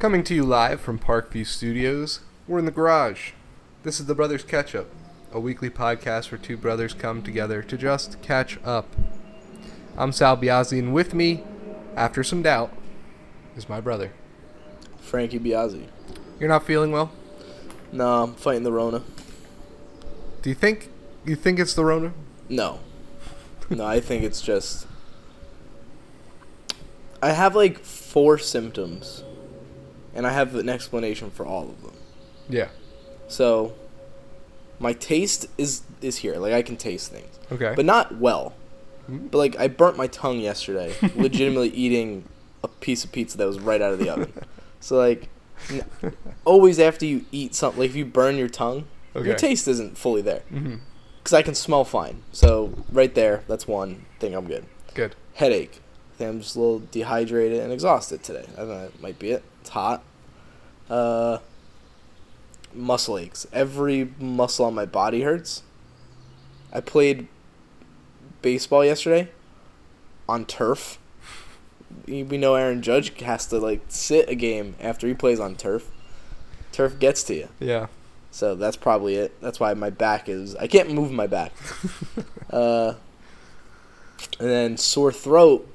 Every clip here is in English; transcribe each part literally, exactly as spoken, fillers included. Coming to you live from Parkview Studios, we're in the garage. This is the Brothers Ketchup, a weekly podcast where two brothers come together to just catch up. I'm Sal Biazzi, and with me, after some doubt, is my brother, Frankie Biazzi. You're not feeling well? No, I'm fighting the Rona. Do you think you think it's the Rona? No. No, I think it's just... I have like four symptoms. And I have an explanation for all of them. Yeah. So, my taste is is here. Like, I can taste things. Okay. But not well. But, like, I burnt my tongue yesterday, legitimately eating a piece of pizza that was right out of the oven. So, like, n- always after you eat something, like, if you burn your tongue, okay, your taste isn't fully there. Because mm-hmm. I can smell fine. So, right there, that's one thing I'm good. Good. Headache. I think I'm just a little dehydrated and exhausted today. I don't know, that might be it. It's hot. Uh, muscle aches. Every muscle on my body hurts. I played baseball yesterday on turf. We know Aaron Judge has to like sit a game after he plays on turf. Turf gets to you. Yeah. So that's probably it. That's why my back is... I can't move my back. uh, and then sore throat.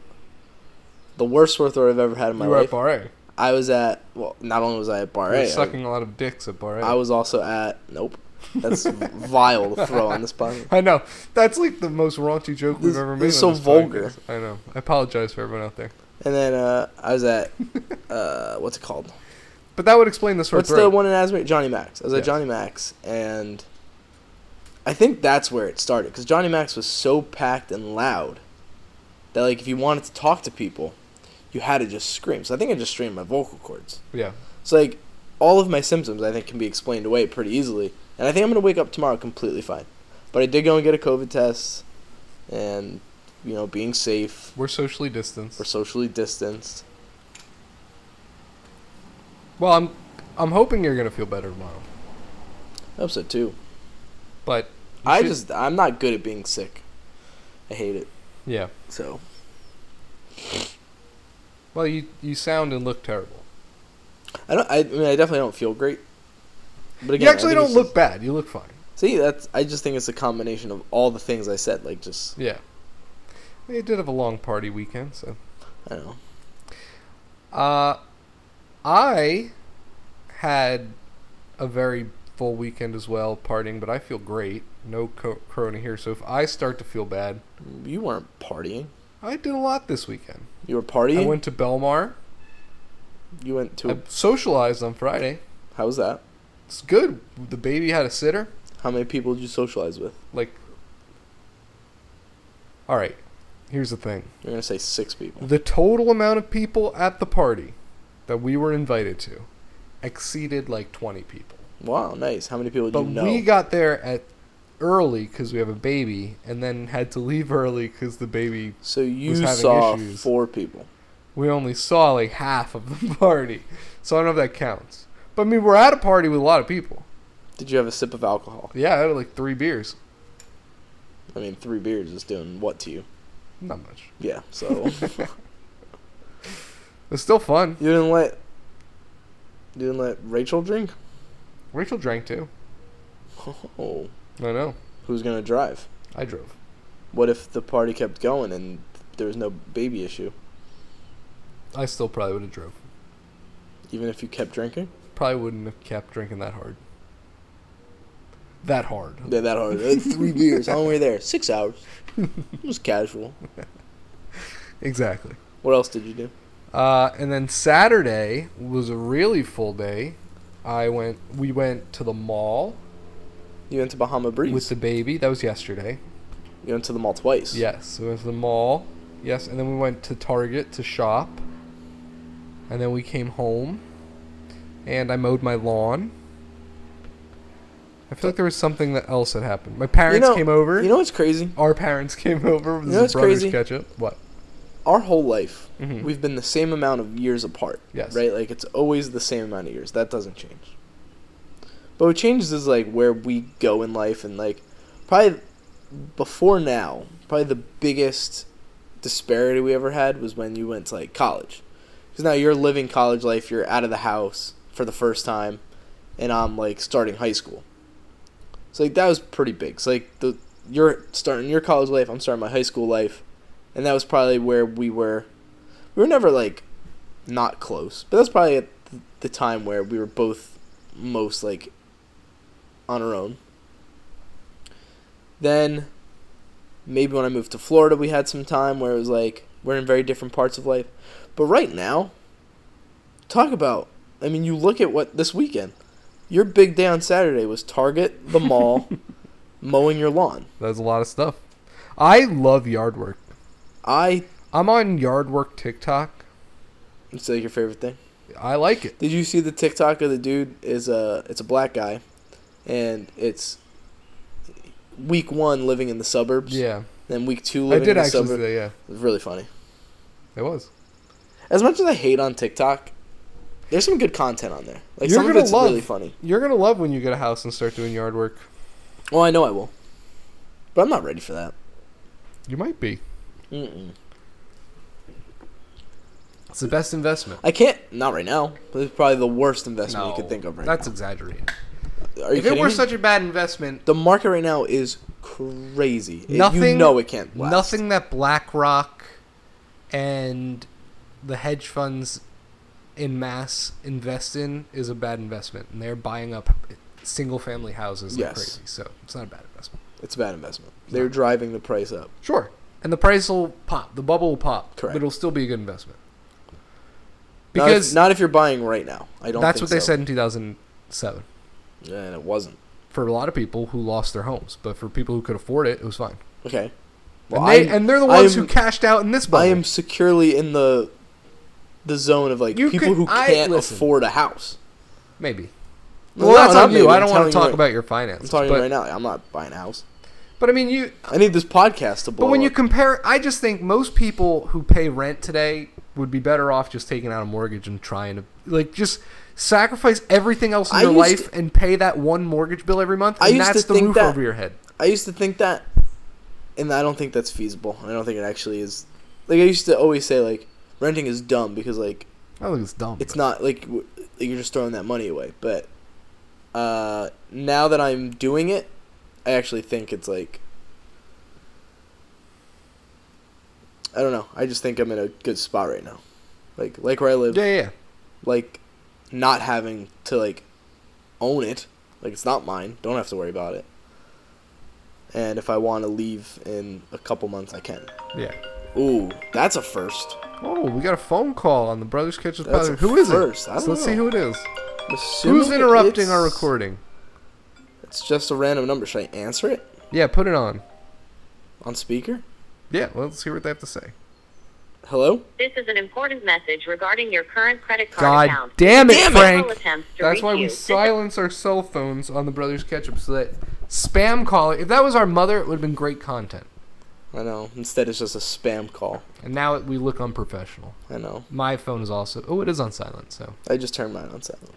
The worst sore throat I've ever had in my you life. You were at Bar A. I was at, well, not only was I at Bar A. You were sucking I, a lot of dicks at Bar A. I was also at, nope. That's vile to throw on this podcast. I know. That's like the most raunchy joke this, we've ever made. It's so this vulgar. Podcast. I know. I apologize for everyone out there. And then uh, I was at, uh, what's it called? But that would explain the sort of thing. What's the one in Asbury? Johnny Max. I was yeah. at Johnny Max, and I think that's where it started. Because Johnny Max was so packed and loud that, like, if you wanted to talk to people, you had to just scream. So I think I just strained my vocal cords. Yeah. So, like, all of my symptoms, I think, can be explained away pretty easily. And I think I'm going to wake up tomorrow completely fine. But I did go and get a COVID test. And, you know, being safe. We're socially distanced. We're socially distanced. Well, I'm I'm hoping you're going to feel better tomorrow. I hope so, too. But I should... just, I'm not good at being sick. I hate it. Yeah. So... Well, you you sound and look terrible. I don't. I, I mean, I definitely don't feel great. But again, you actually don't look just, bad. You look fine. See, that's. I just think it's a combination of all the things I said. Like just. Yeah. They did have a long party weekend, so. I know. Uh, I had a very full weekend as well, partying. But I feel great. No co- corona here. So if I start to feel bad, you weren't partying. I did a lot this weekend. You were partying? I went to Belmar. You went to... I socialized on Friday. How was that? It's good. The baby had a sitter. How many people did you socialize with? Like... All right. Here's the thing. You're going to say six people. The total amount of people at the party that we were invited to exceeded like twenty people. Wow, nice. How many people do you know? But we got there at... early because we have a baby, and then had to leave early because the baby so you was having saw issues. Four people. We only saw like half of the party, so I don't know if that counts. But I mean, we're at a party with a lot of people. Did you have a sip of alcohol? Yeah, I had like three beers. I mean, three beers is doing what to you? Not much. Yeah, so it's still fun. You didn't let you didn't let Rachel drink? Rachel drank too. Oh. I know. Who's going to drive? I drove. What if the party kept going and there was no baby issue? I still probably would have drove. Even if you kept drinking? Probably wouldn't have kept drinking that hard. That hard. Yeah, that hard. Three beers. How long were you there? Six hours. It was casual. Exactly. What else did you do? Uh, and then Saturday was a really full day. I went. We went to the mall. You went to Bahama Breeze. With the baby. That was yesterday. You went to the mall twice. Yes. We went to the mall. Yes. And then we went to Target to shop. And then we came home. And I mowed my lawn. I feel like there was something that else that happened. My parents you know, came over. You know what's crazy? Our parents came over. This you know what's Brothers crazy? Ketchup. What? Our whole life, mm-hmm. we've been the same amount of years apart. Yes. Right? Like, it's always the same amount of years. That doesn't change. But what changes is, like, where we go in life and, like, probably before now, probably the biggest disparity we ever had was when you went to, like, college. Because now you're living college life. You're out of the house for the first time. And I'm, like, starting high school. So, like, that was pretty big. So, like, the, you're starting your college life. I'm starting my high school life. And that was probably where we were. We were never, like, not close. But that's probably at the time where we were both most, like, on our own. Then maybe when I moved to Florida, we had some time where it was like we're in very different parts of life. But right now, talk about, I mean, you look at what this weekend, your big day on Saturday was Target, the mall, mowing your lawn. That's a lot of stuff. I love yard work. I, I'm on yard work TikTok. It's like your favorite thing. I like it. Did you see the TikTok of the dude? Is a, it's a black guy, and it's week one living in the suburbs. Yeah. Then week two living in the suburbs. I did actually see that, yeah. It was really funny. It was. As much as I hate on TikTok, there's some good content on there. Like, you're some gonna of it's love, really funny. You're going to love when you get a house and start doing yard work. Well, I know I will. But I'm not ready for that. You might be. Mm-mm. It's the best investment. I can't. Not right now. But it's probably the worst investment no, you could think of right that's now. That's exaggerating. Are you if it were me? Such a bad investment, the market right now is crazy. Nothing, you know it can't last. Nothing that BlackRock and the hedge funds in mass invest in is a bad investment, and they're buying up single-family houses yes. like crazy. So it's not a bad investment. It's a bad investment. They're no. driving the price up. Sure, and the price will pop. The bubble will pop. Correct, but it'll still be a good investment. Because not if, not if you're buying right now. I don't. That's think what so. They said in two thousand seven. And it wasn't. For a lot of people who lost their homes. But for people who could afford it, it was fine. Okay. Well, and, they, and they're the ones am, who cashed out in this bubble. I am securely in the the zone of, like, you people could, who can't I, listen, afford a house. Maybe. Well, well that's on you. I don't want to talk right, about your finances. I'm talking but, right now. I'm not buying a house. But, I mean, you... I need this podcast to blow But when up. You compare... I just think most people who pay rent today would be better off just taking out a mortgage and trying to... Like, just... Sacrifice everything else in your life to, and pay that one mortgage bill every month, and that's the roof that, over your head. I used to think that, and I don't think that's feasible. I don't think it actually is. Like, I used to always say, like, renting is dumb because, like... I think it's dumb. It's not, like, you're just throwing that money away. But uh, now that I'm doing it, I actually think it's, like... I don't know. I just think I'm in a good spot right now. Like, like where I live. Yeah, yeah, yeah. Like... Not having to, like, own it. Like, it's not mine. Don't have to worry about it. And if I want to leave in a couple months, I can. Yeah. Ooh, that's a first. Oh, we got a phone call on the Brothers Ketchup podcast. Who is first. It? I don't so let's know. See who it is. Who's interrupting our recording? It's just a random number. Should I answer it? Yeah, put it on. On speaker? Yeah, well, let's hear what they have to say. Hello? This is an important message regarding your current credit card God account. God damn it, damn Frank! It. That's why we you. Silence our cell phones on the Brothers Ketchup so that spam call... If that was our mother, it would have been great content. I know. Instead, it's just a spam call. And now it, we look unprofessional. I know. My phone is also... Oh, it is on silent, so... I just turned mine on silent.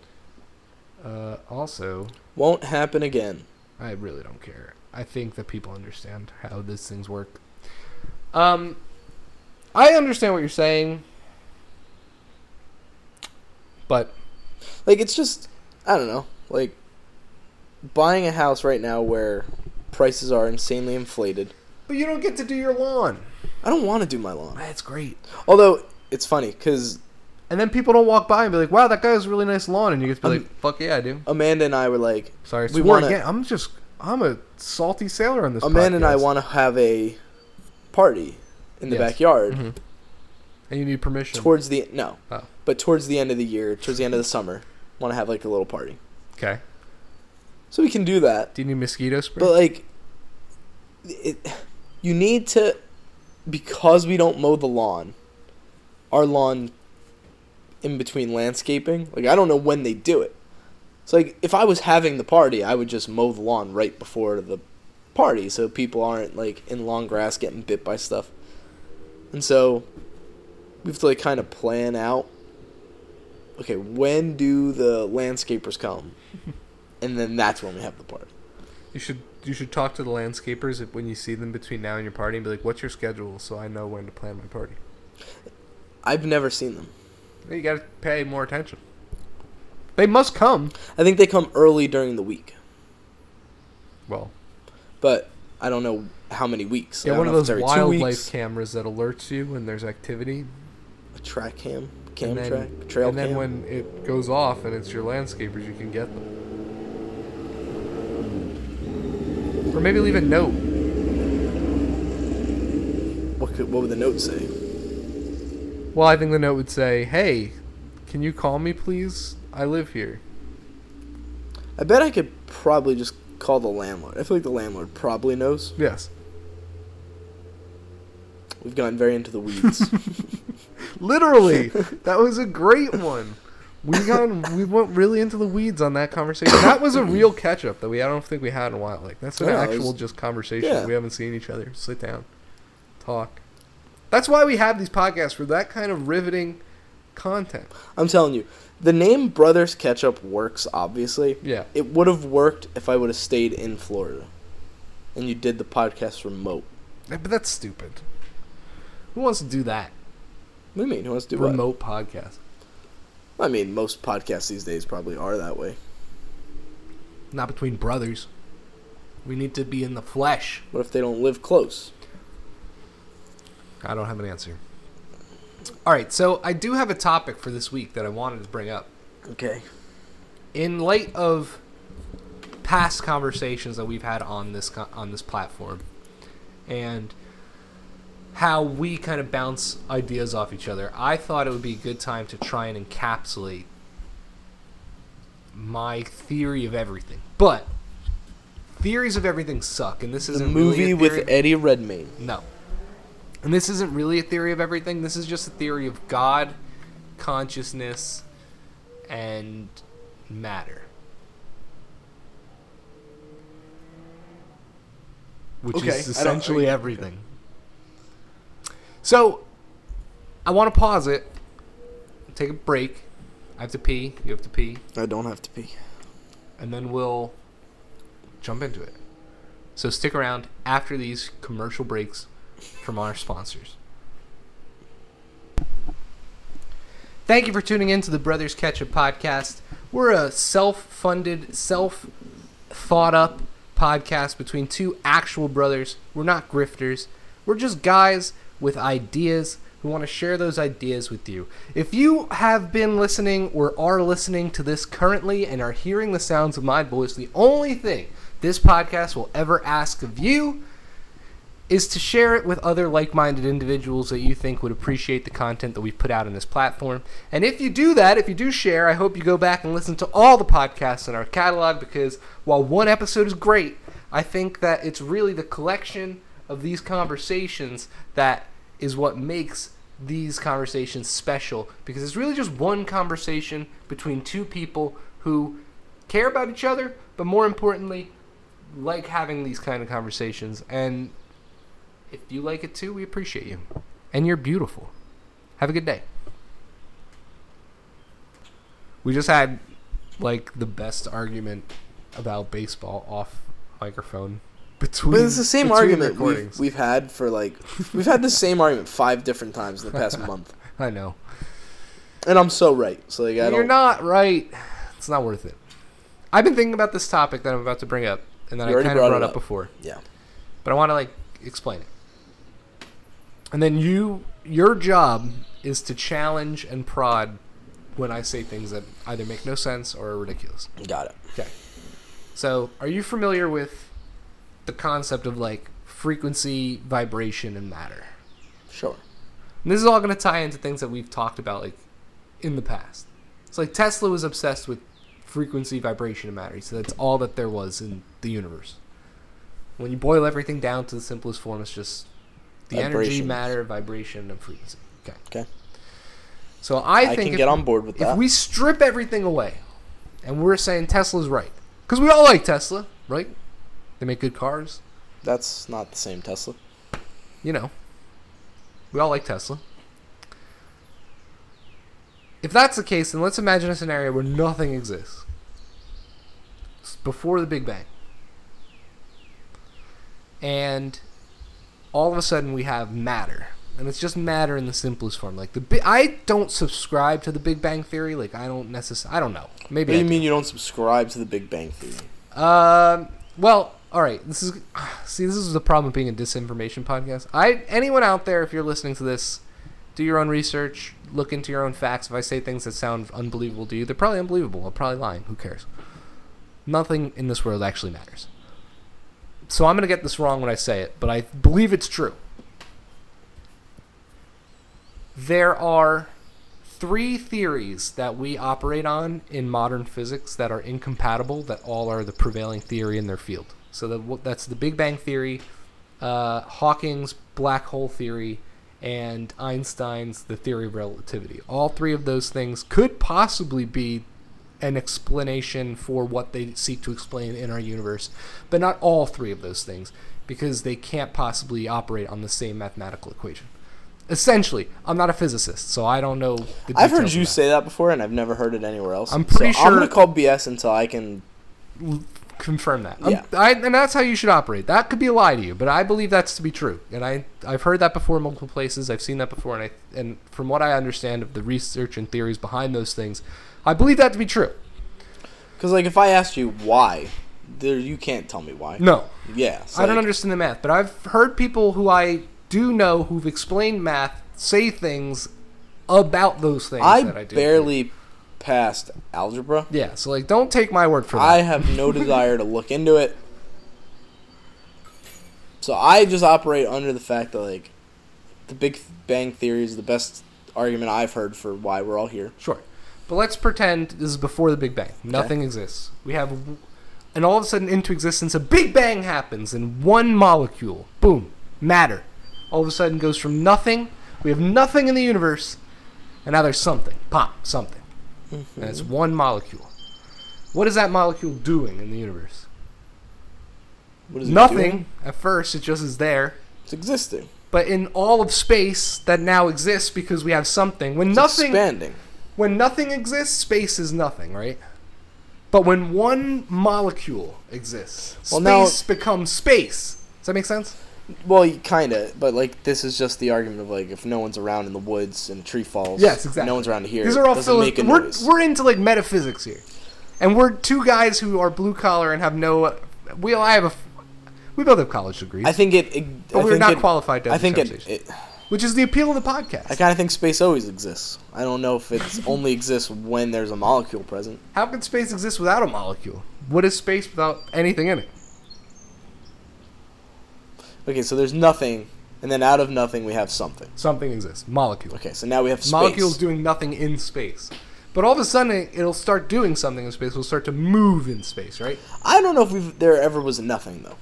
Uh, also... Won't happen again. I really don't care. I think that people understand how these things work. Um... I understand what you're saying, but... Like, it's just, I don't know, like, buying a house right now where prices are insanely inflated. But you don't get to do your lawn. I don't want to do my lawn. That's great. Although, it's funny, because... And then people don't walk by and be like, wow, that guy has a really nice lawn, and you get to be um, like, fuck yeah, I do. Amanda and I were like... Sorry, we wanna, again, I'm just, I'm a salty sailor on this Amanda podcast. And I want to have a party. In the yes. backyard. Mm-hmm. And you need permission. Towards the... No. Oh. But towards the end of the year, towards the end of the summer, want to have, like, a little party. Okay. So we can do that. Do you need mosquito spray? But, like, it, you need to... Because we don't mow the lawn, our lawn in between landscaping, like, I don't know when they do it. So, like, if I was having the party, I would just mow the lawn right before the party so people aren't, like, in long grass getting bit by stuff. And so we have to, like, kind of plan out, okay, when do the landscapers come? And then that's when we have the party. You should you should talk to the landscapers if, when you see them between now and your party and be like, what's your schedule so I know when to plan my party? I've never seen them. You got to pay more attention. They must come. I think they come early during the week. Well. But I don't know how many weeks. Yeah, one of those wildlife cameras that alerts you when there's activity. A track cam? Cam then, track? Trail and cam? And then when it goes off and it's your landscapers, you can get them. Or maybe leave a note. What could, what would the note say? Well, I think the note would say, hey, can you call me, please? I live here. I bet I could probably just call the landlord. I feel like the landlord probably knows. Yes. We've gotten very into the weeds. Literally. That was a great one. We got we went really into the weeds on that conversation. That was a real catch-up that we I don't think we had in a while. Like that's an yeah, actual was, just conversation. Yeah. We haven't seen each other. Sit down. Talk. That's why we have these podcasts, for that kind of riveting content. I'm telling you. The name Brothers Ketchup works, obviously. Yeah. It would have worked if I would have stayed in Florida and you did the podcast remote. Yeah, but that's stupid. Who wants to do that? What do you mean? Who wants to do remote what? Remote podcast. I mean, most podcasts these days probably are that way. Not between brothers. We need to be in the flesh. What if they don't live close? I don't have an answer. All right, so I do have a topic for this week that I wanted to bring up. Okay. In light of past conversations that we've had on this on this platform and how we kind of bounce ideas off each other, I thought it would be a good time to try and encapsulate my theory of everything. But theories of everything suck, and this isn't the movie really a theory with Eddie Redmayne. No. And this isn't really a theory of everything. This is just a theory of God, consciousness, and matter. Which okay, is essentially I don't, I, everything. Okay. So, I want to pause it. Take a break. I have to pee. You have to pee. I don't have to pee. And then we'll jump into it. So stick around after these commercial breaks from our sponsors. Thank you for tuning in to the Brothers Ketchup podcast. We're a self-funded, self-thought-up podcast between two actual brothers. We're not grifters. We're just guys with ideas who want to share those ideas with you. If you have been listening or are listening to this currently and are hearing the sounds of my voice, the only thing this podcast will ever ask of you is to share it with other like-minded individuals that you think would appreciate the content that we've put out on this platform. And if you do that, if you do share, I hope you go back and listen to all the podcasts in our catalog, because while one episode is great, I think that it's really the collection of these conversations that is what makes these conversations special, because it's really just one conversation between two people who care about each other, but more importantly, like having these kind of conversations. And if you like it too, we appreciate you. And you're beautiful. Have a good day. We just had, like, the best argument about baseball off microphone. Between, but it's the same argument we've, we've had for, like, we've had the same argument five different times in the past month. I know. And I'm so right. So like, I You're don't... not right. It's not worth it. I've been thinking about this topic that I'm about to bring up, and that you I kind of brought, brought up before. Yeah. But I want to, like, explain it. And then you, your job is to challenge and prod when I say things that either make no sense or are ridiculous. Got it. Okay. So, are you familiar with the concept of, like, frequency, vibration, and matter? Sure. And this is all going to tie into things that we've talked about, like, in the past. So, like, Tesla was obsessed with frequency, vibration, and matter. So that's all that there was in the universe. When you boil everything down to the simplest form, it's just the Vibrations. energy, matter, vibration, and frequency. Okay. Okay. So I, I think can get we, on board with that. If we strip everything away, and we're saying Tesla's right, because we all like Tesla, right? They make good cars. That's not the same Tesla. You know, we all like Tesla. If that's the case, then let's imagine a scenario where nothing exists. It's before the Big Bang. And all of a sudden we have matter. And it's just matter in the simplest form. Like the bi- I don't subscribe to the Big Bang Theory. Like I don't necessarily. I don't know. Maybe. What do you I mean do. You don't subscribe to the Big Bang Theory? Um. Uh, well, all right. This is see. This is the problem of being a disinformation podcast. I anyone out there, if you're listening to this, do your own research. Look into your own facts. If I say things that sound unbelievable to you, they're probably unbelievable. I'm probably lying. Who cares? Nothing in this world actually matters. So I'm going to get this wrong when I say it, but I believe it's true. There are three theories that we operate on in modern physics that are incompatible, that all are the prevailing theory in their field. So the, that's the Big Bang Theory, uh, Hawking's black hole theory, and Einstein's the theory of relativity. All three of those things could possibly be an explanation for what they seek to explain in our universe, but not all three of those things, because they can't possibly operate on the same mathematical equation. Essentially, I'm not a physicist, so I don't know the details. I've heard you that. say that before, and I've never heard it anywhere else. I'm pretty so sure I'm going to call B S until I can l- confirm that. Yeah. I, and that's how you should operate. That could be a lie to you, but I believe that's to be true. And I I've heard that before in multiple places. I've seen that before, and I and from what I understand of the research and theories behind those things, I believe that to be true. Because like if I asked you why, there you can't tell me why. No. Yeah. I like, don't understand the math, but I've heard people who I do know who've explained math say things about those things I that I do. I barely think. passed algebra. Yeah, so like don't take my word for that. I have no desire to look into it. So I just operate under the fact that like the Big Bang Theory is the best argument I've heard for why we're all here. Sure. But let's pretend this is before the Big Bang. Nothing okay. exists. We have and all of a sudden into existence a Big Bang happens in one molecule. Boom. Matter. All of a sudden goes from nothing. We have nothing in the universe. And now there's something. Pop, something. Mm-hmm. And it's one molecule. What is that molecule doing in the universe? What is it Nothing. Doing? At first, it just is there. It's existing. But in all of space that now exists because we have something. When it's nothing, expanding. When nothing exists, space is nothing, right? But when one molecule exists, well, space now, becomes space. Does that make sense? Well, kind of, but like this is just the argument of like if no one's around in the woods and a tree falls, yes, exactly. No one's around here. These are all philo- make a we're noise. We're into like metaphysics here, and we're two guys who are blue collar and have no. We I have a we both have college degrees. I think it, it but I we're think not it, qualified. To have I think it, it, which is the appeal of the podcast. I kind of think space always exists. I don't know if it only exists when there's a molecule present. How can space exist without a molecule? What is space without anything in it? Okay, so there's nothing, and then out of nothing we have something. Something exists. Molecule. Okay, so now we have space. Molecules doing nothing in space. But all of a sudden, it'll start doing something in space. It'll start to move in space, right? I don't know if we've, there ever was nothing, though.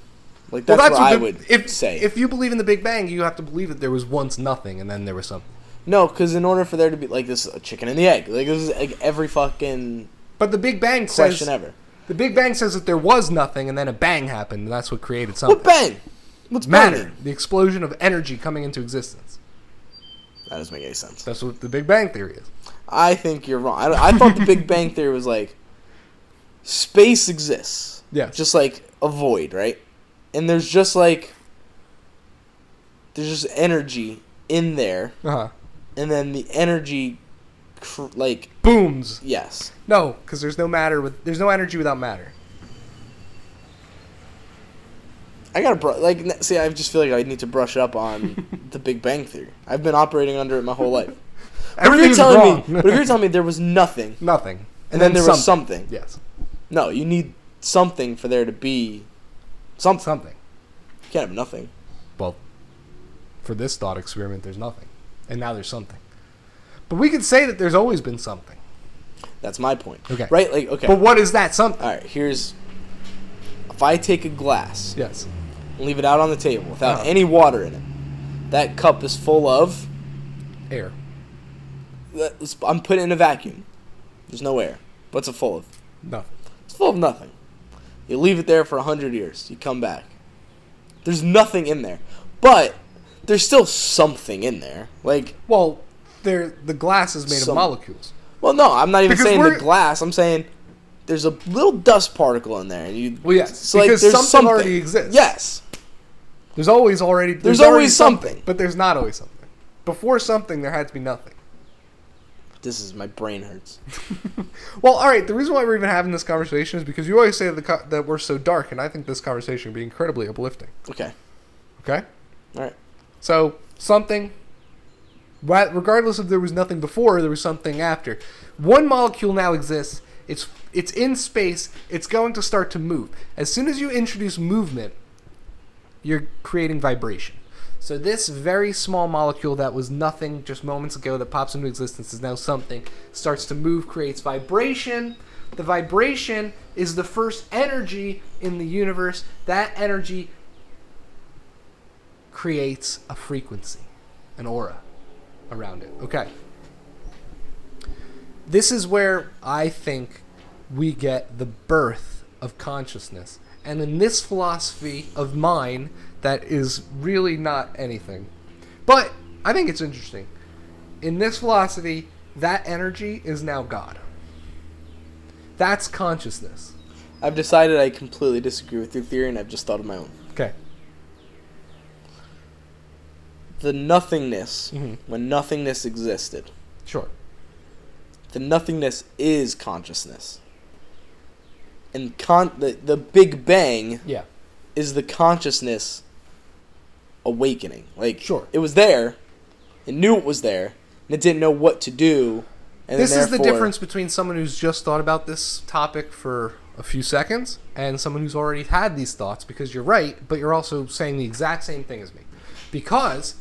Like, that's, well, that's what, what the, I would if, say. If you believe in the Big Bang, you have to believe that there was once nothing, and then there was something. No, because in order for there to be, like, this is a chicken and the egg. Like, this is like every fucking But the Big Bang question says, ever. The Big Bang says that there was nothing, and then a bang happened, and that's what created something. What bang? What's matter? Burning? The explosion of energy coming into existence. That doesn't make any sense. That's what the Big Bang Theory is. I think you're wrong. I, I thought the Big Bang Theory was like, space exists. Yeah. Just like a void, right? And there's just like, there's just energy in there. Uh-huh. And then the energy, cr- like. Booms. Yes. No, because there's no matter with, there's no energy without matter. I gotta br- like see. I just feel like I need to brush up on the Big Bang Theory. I've been operating under it my whole life. But if you're telling wrong. me, but if you're telling me there was nothing, nothing, and, and then, then there something. was something, yes. No, you need something for there to be something. Something. You can't have nothing. Well, for this thought experiment, there's nothing, and now there's something. But we could say that there's always been something. That's my point. Okay. Right. Like okay. But what is that something? All right. Here's if I take a glass. Yes. Leave it out on the table without uh-huh. any water in it. That cup is full of air. I'm putting it in a vacuum. There's no air. What's it full of? Nothing. It's full of nothing. You leave it there for one hundred years. You come back. There's nothing in there. But there's still something in there. Like, well, there the glass is made some, of molecules. Well, no, I'm not even because saying the glass. I'm saying there's a little dust particle in there. And you, well, yes. So because like, something, something already exists. Yes. There's always already... There's, there's always, always something, something. But there's not always something. Before something, there had to be nothing. This is... My brain hurts. Well, all right. The reason why we're even having this conversation is because you always say that, the co- that we're so dark, and I think this conversation would be incredibly uplifting. Okay. Okay? All right. So, something... Regardless if there was nothing before, there was something after. One molecule now exists. It's it's in space. It's going to start to move. As soon as you introduce movement, you're creating vibration. So this very small molecule that was nothing just moments ago that pops into existence is now something. Starts to move, creates vibration. The vibration is the first energy in the universe. That energy creates a frequency, an aura around it. Okay. This is where I think we get the birth of consciousness. And in this philosophy of mine, that is really not anything. But I think it's interesting. In this philosophy, that energy is now God. That's consciousness. I've decided I completely disagree with your theory, and I've just thought of my own. Okay. The nothingness, mm-hmm. when nothingness existed. Sure. The nothingness is consciousness. And con- the, the Big Bang yeah. is the consciousness awakening. Like, sure. It was there. It knew it was there. And it didn't know what to do. And this is the difference between someone who's just thought about this topic for a few seconds and someone who's already had these thoughts, because you're right, but you're also saying the exact same thing as me. Because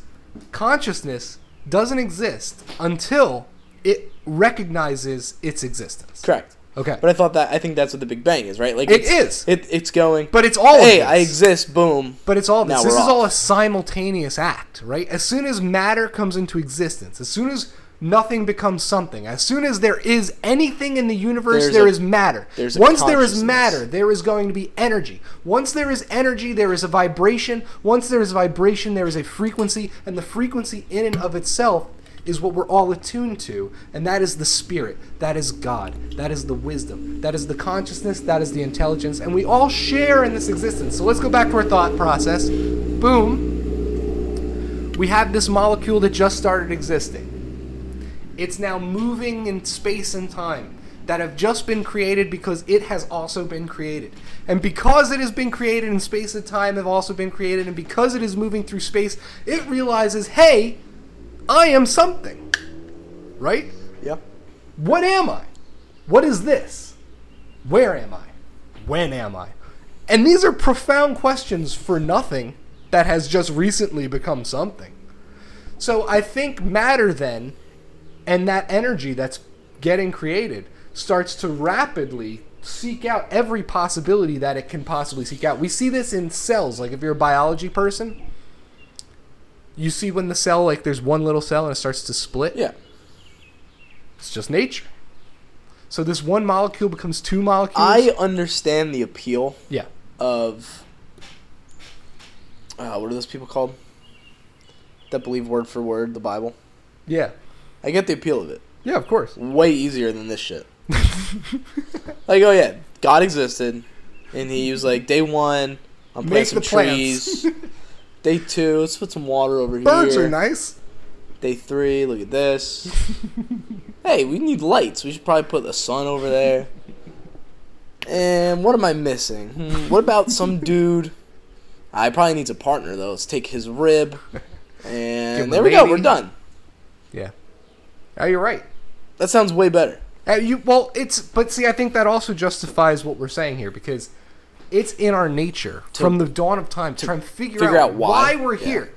consciousness doesn't exist until it recognizes its existence. Correct. Okay. But I thought that I think that's what the Big Bang is, right? Like it it's, is. It, it's going. But it's all. Hey, of this. I exist. Boom. But it's all. Of this. This is off. all a simultaneous act, right? As soon as matter comes into existence, as soon as nothing becomes something, as soon as there is anything in the universe, there's there a, is matter. Once there is matter, there is going to be energy. Once there is energy, there is a vibration. Once there is vibration, there is a frequency, and the frequency in and of itself is what we're all attuned to, and that is the spirit, that is God, that is the wisdom, that is the consciousness, that is the intelligence, and we all share in this existence. So let's go back to our thought process. Boom. We have this molecule that just started existing. It's now moving in space and time that have just been created because it has also been created. And because it has been created in space and time have also been created, and because it is moving through space, it realizes, hey, I am something. Right? Yep. What am I? What is this? Where am I? When am I? And these are profound questions for nothing that has just recently become something. So I think matter then... and that energy that's getting created starts to rapidly seek out every possibility that it can possibly seek out. We see this in cells. Like if you're a biology person, you see when the cell, like there's one little cell and it starts to split. Yeah. It's just nature. So this one molecule becomes two molecules. I understand the appeal yeah. of, uh, what are those people called? That believe word for word the Bible. Yeah. I get the appeal of it. Yeah, of course. Way easier than this shit. Like, oh yeah, God existed, and he was like, day one, I'm planting some trees. Day two, let's put some water over here. Birds are nice. Day three, look at this. Hey, we need lights. We should probably put the sun over there. And what am I missing? Hmm, what about some dude? I probably needs a partner though. Let's take his rib, and there we go. We're done. Yeah. Oh, you're right. That sounds way better. Uh, you well, it's but see, I think that also justifies what we're saying here, because it's in our nature to, from the dawn of time to, to try and figure, figure out, out why, why we're yeah. here.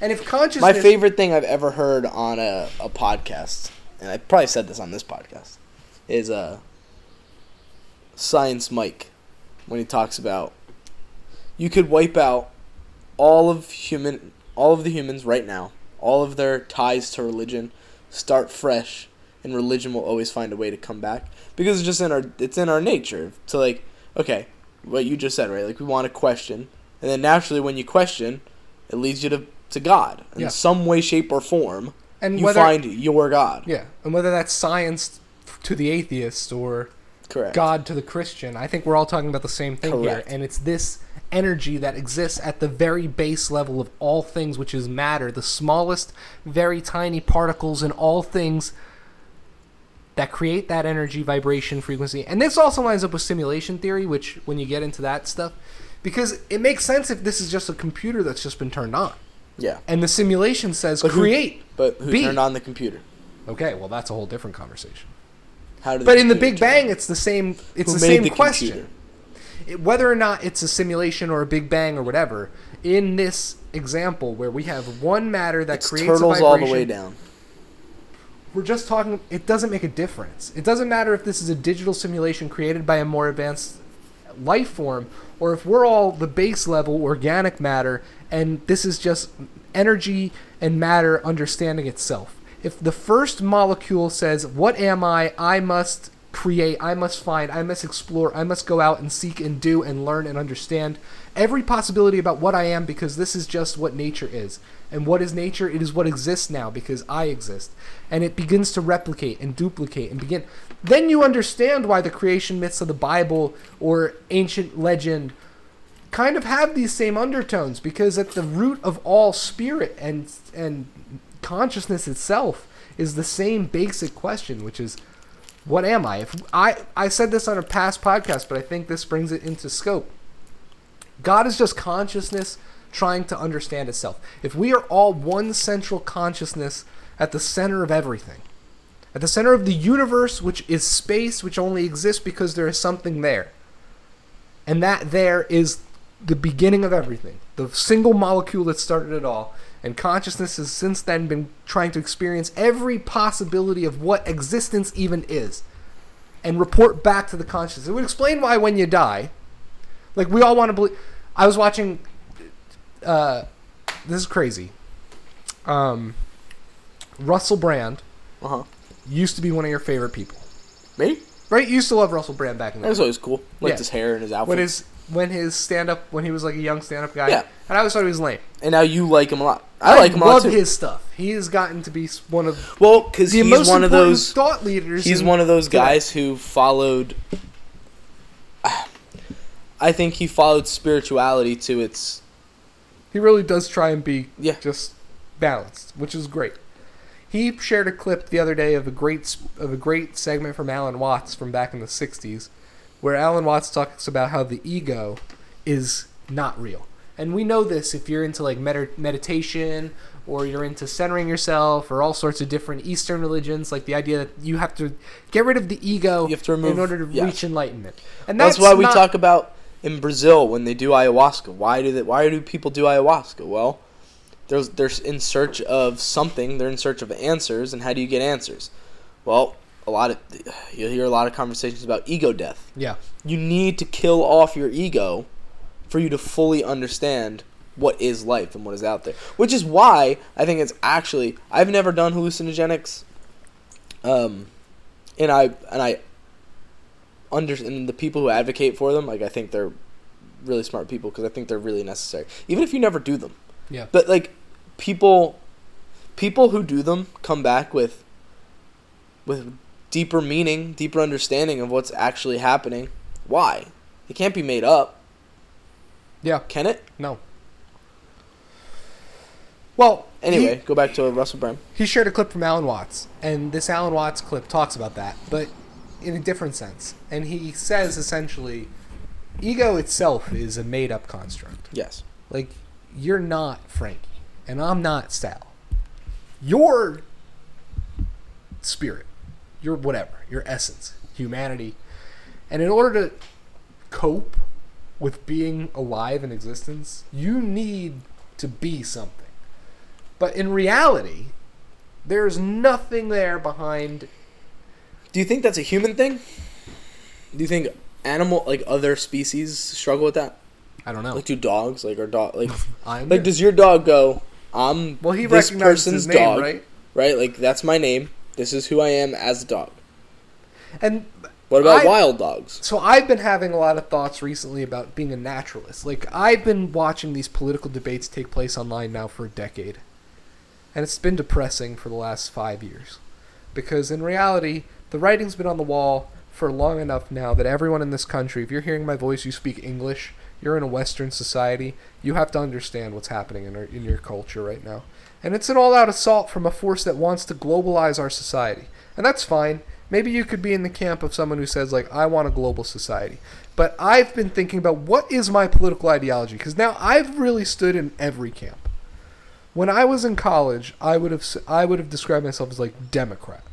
And if consciousness, my favorite thing I've ever heard on a, a podcast, and I probably said this on this podcast, is uh, Science Mike, when he talks about you could wipe out all of human, all of the humans right now, all of their ties to religion. Start fresh, and religion will always find a way to come back, because it's just in our it's in our nature to, like, okay, what you just said, right? Like, we want to question, and then naturally when you question, it leads you to, to God in yeah. some way, shape, or form, and you whether, find your God. Yeah, and whether that's science to the atheist or Correct. God to the Christian. I think we're all talking about the same thing Correct. Here. And it's this energy that exists at the very base level of all things, which is matter. The smallest, very tiny particles in all things that create that energy, vibration, frequency. And this also lines up with simulation theory, which when you get into that stuff, because it makes sense if this is just a computer that's just been turned on. Yeah. And the simulation says but create. Who, but who be. Turned on the computer? Okay, well, that's a whole different conversation. How did but in the Big Bang, it's the same It's the same the question. It, whether or not it's a simulation or a Big Bang or whatever, in this example where we have one matter that it's creates a vibration. Turtles all the way down. We're just talking, it doesn't make a difference. It doesn't matter if this is a digital simulation created by a more advanced life form or if we're all the base level organic matter and this is just energy and matter understanding itself. If the first molecule says, what am I? I must create, I must find, I must explore, I must go out and seek and do and learn and understand every possibility about what I am because this is just what nature is. And what is nature? It is what exists now because I exist. And it begins to replicate and duplicate and begin. Then you understand why the creation myths of the Bible or ancient legend kind of have these same undertones because at the root of all spirit and and consciousness itself is the same basic question, which is, what am I? If I, I said this on a past podcast, but I think this brings it into scope. God is just consciousness trying to understand itself. If we are all one central consciousness at the center of everything, at the center of the universe, which is space, which only exists because there is something there, and that there is the beginning of everything, the single molecule that started it all, and consciousness has since then been trying to experience every possibility of what existence even is and report back to the consciousness. It would explain why when you die, like we all want to believe. I was watching, uh, this is crazy. Um, Russell Brand uh-huh. used to be one of your favorite people. Me? Right? You used to love Russell Brand back in the day. That was always cool. Liked yeah. his hair and his outfit. When his, when his stand-up, when he was like a young stand-up guy. Yeah. And I always thought he was lame. And now you like him a lot. I, I like him a lot, too. I love his stuff. He has gotten to be one of well, because he's most one of those thought leaders. He's in, one of those guys yeah. who followed... I think he followed spirituality to its... He really does try and be yeah. just balanced, which is great. He shared a clip the other day of a great of a great segment from Alan Watts from back in the sixties, where Alan Watts talks about how the ego is not real. And we know this if you're into like med- meditation or you're into centering yourself or all sorts of different Eastern religions, like the idea that you have to get rid of the ego you have to remove, in order to yeah. reach enlightenment. And that's, that's why we not, talk about in Brazil when they do ayahuasca. Why do they, why do people do ayahuasca? Well, they're, they're in search of something. They're in search of answers. And how do you get answers? Well, a lot of you hear a lot of conversations about ego death. Yeah. You need to kill off your ego for you to fully understand what is life and what is out there. Which is why I think it's actually I've never done hallucinogenics. Um and I and I under and the people who advocate for them, like I think they're really smart people because I think they're really necessary. Even if you never do them. Yeah. But like people people who do them come back with with deeper meaning, deeper understanding of what's actually happening. Why? It can't be made up. Yeah. Can it? No. Well, anyway, he, go back to Russell Brand. He shared a clip from Alan Watts, and this Alan Watts clip talks about that, but in a different sense. And he says, essentially, ego itself is a made-up construct. Yes. Like, you're not Frankie, and I'm not Sal. You're spirit. Your whatever, your essence, humanity. And in order to cope with being alive in existence, you need to be something. But in reality, there's nothing there behind. Do you think that's a human thing? Do you think animal, like other species, struggle with that? I don't know. Like do dogs, like or dog, like, like there. Does your dog go? I'm well, he this recognizes person's his name, dog, right? Right, like that's my name. This is who I am as a dog. And what about I, wild dogs? So I've been having a lot of thoughts recently about being a naturalist. Like I've been watching these political debates take place online now for a decade. And it's been depressing for the last five years. Because in reality, the writing's been on the wall for long enough now that everyone in this country, if you're hearing my voice, you speak English, you're in a Western society, you have to understand what's happening in, our, in your culture right now. And it's an all-out assault from a force that wants to globalize our society. And that's fine. Maybe you could be in the camp of someone who says, like, I want a global society. But I've been thinking about what is my political ideology? Because now I've really stood in every camp. When I was in college, I would have I would have described myself as, like, Democrat.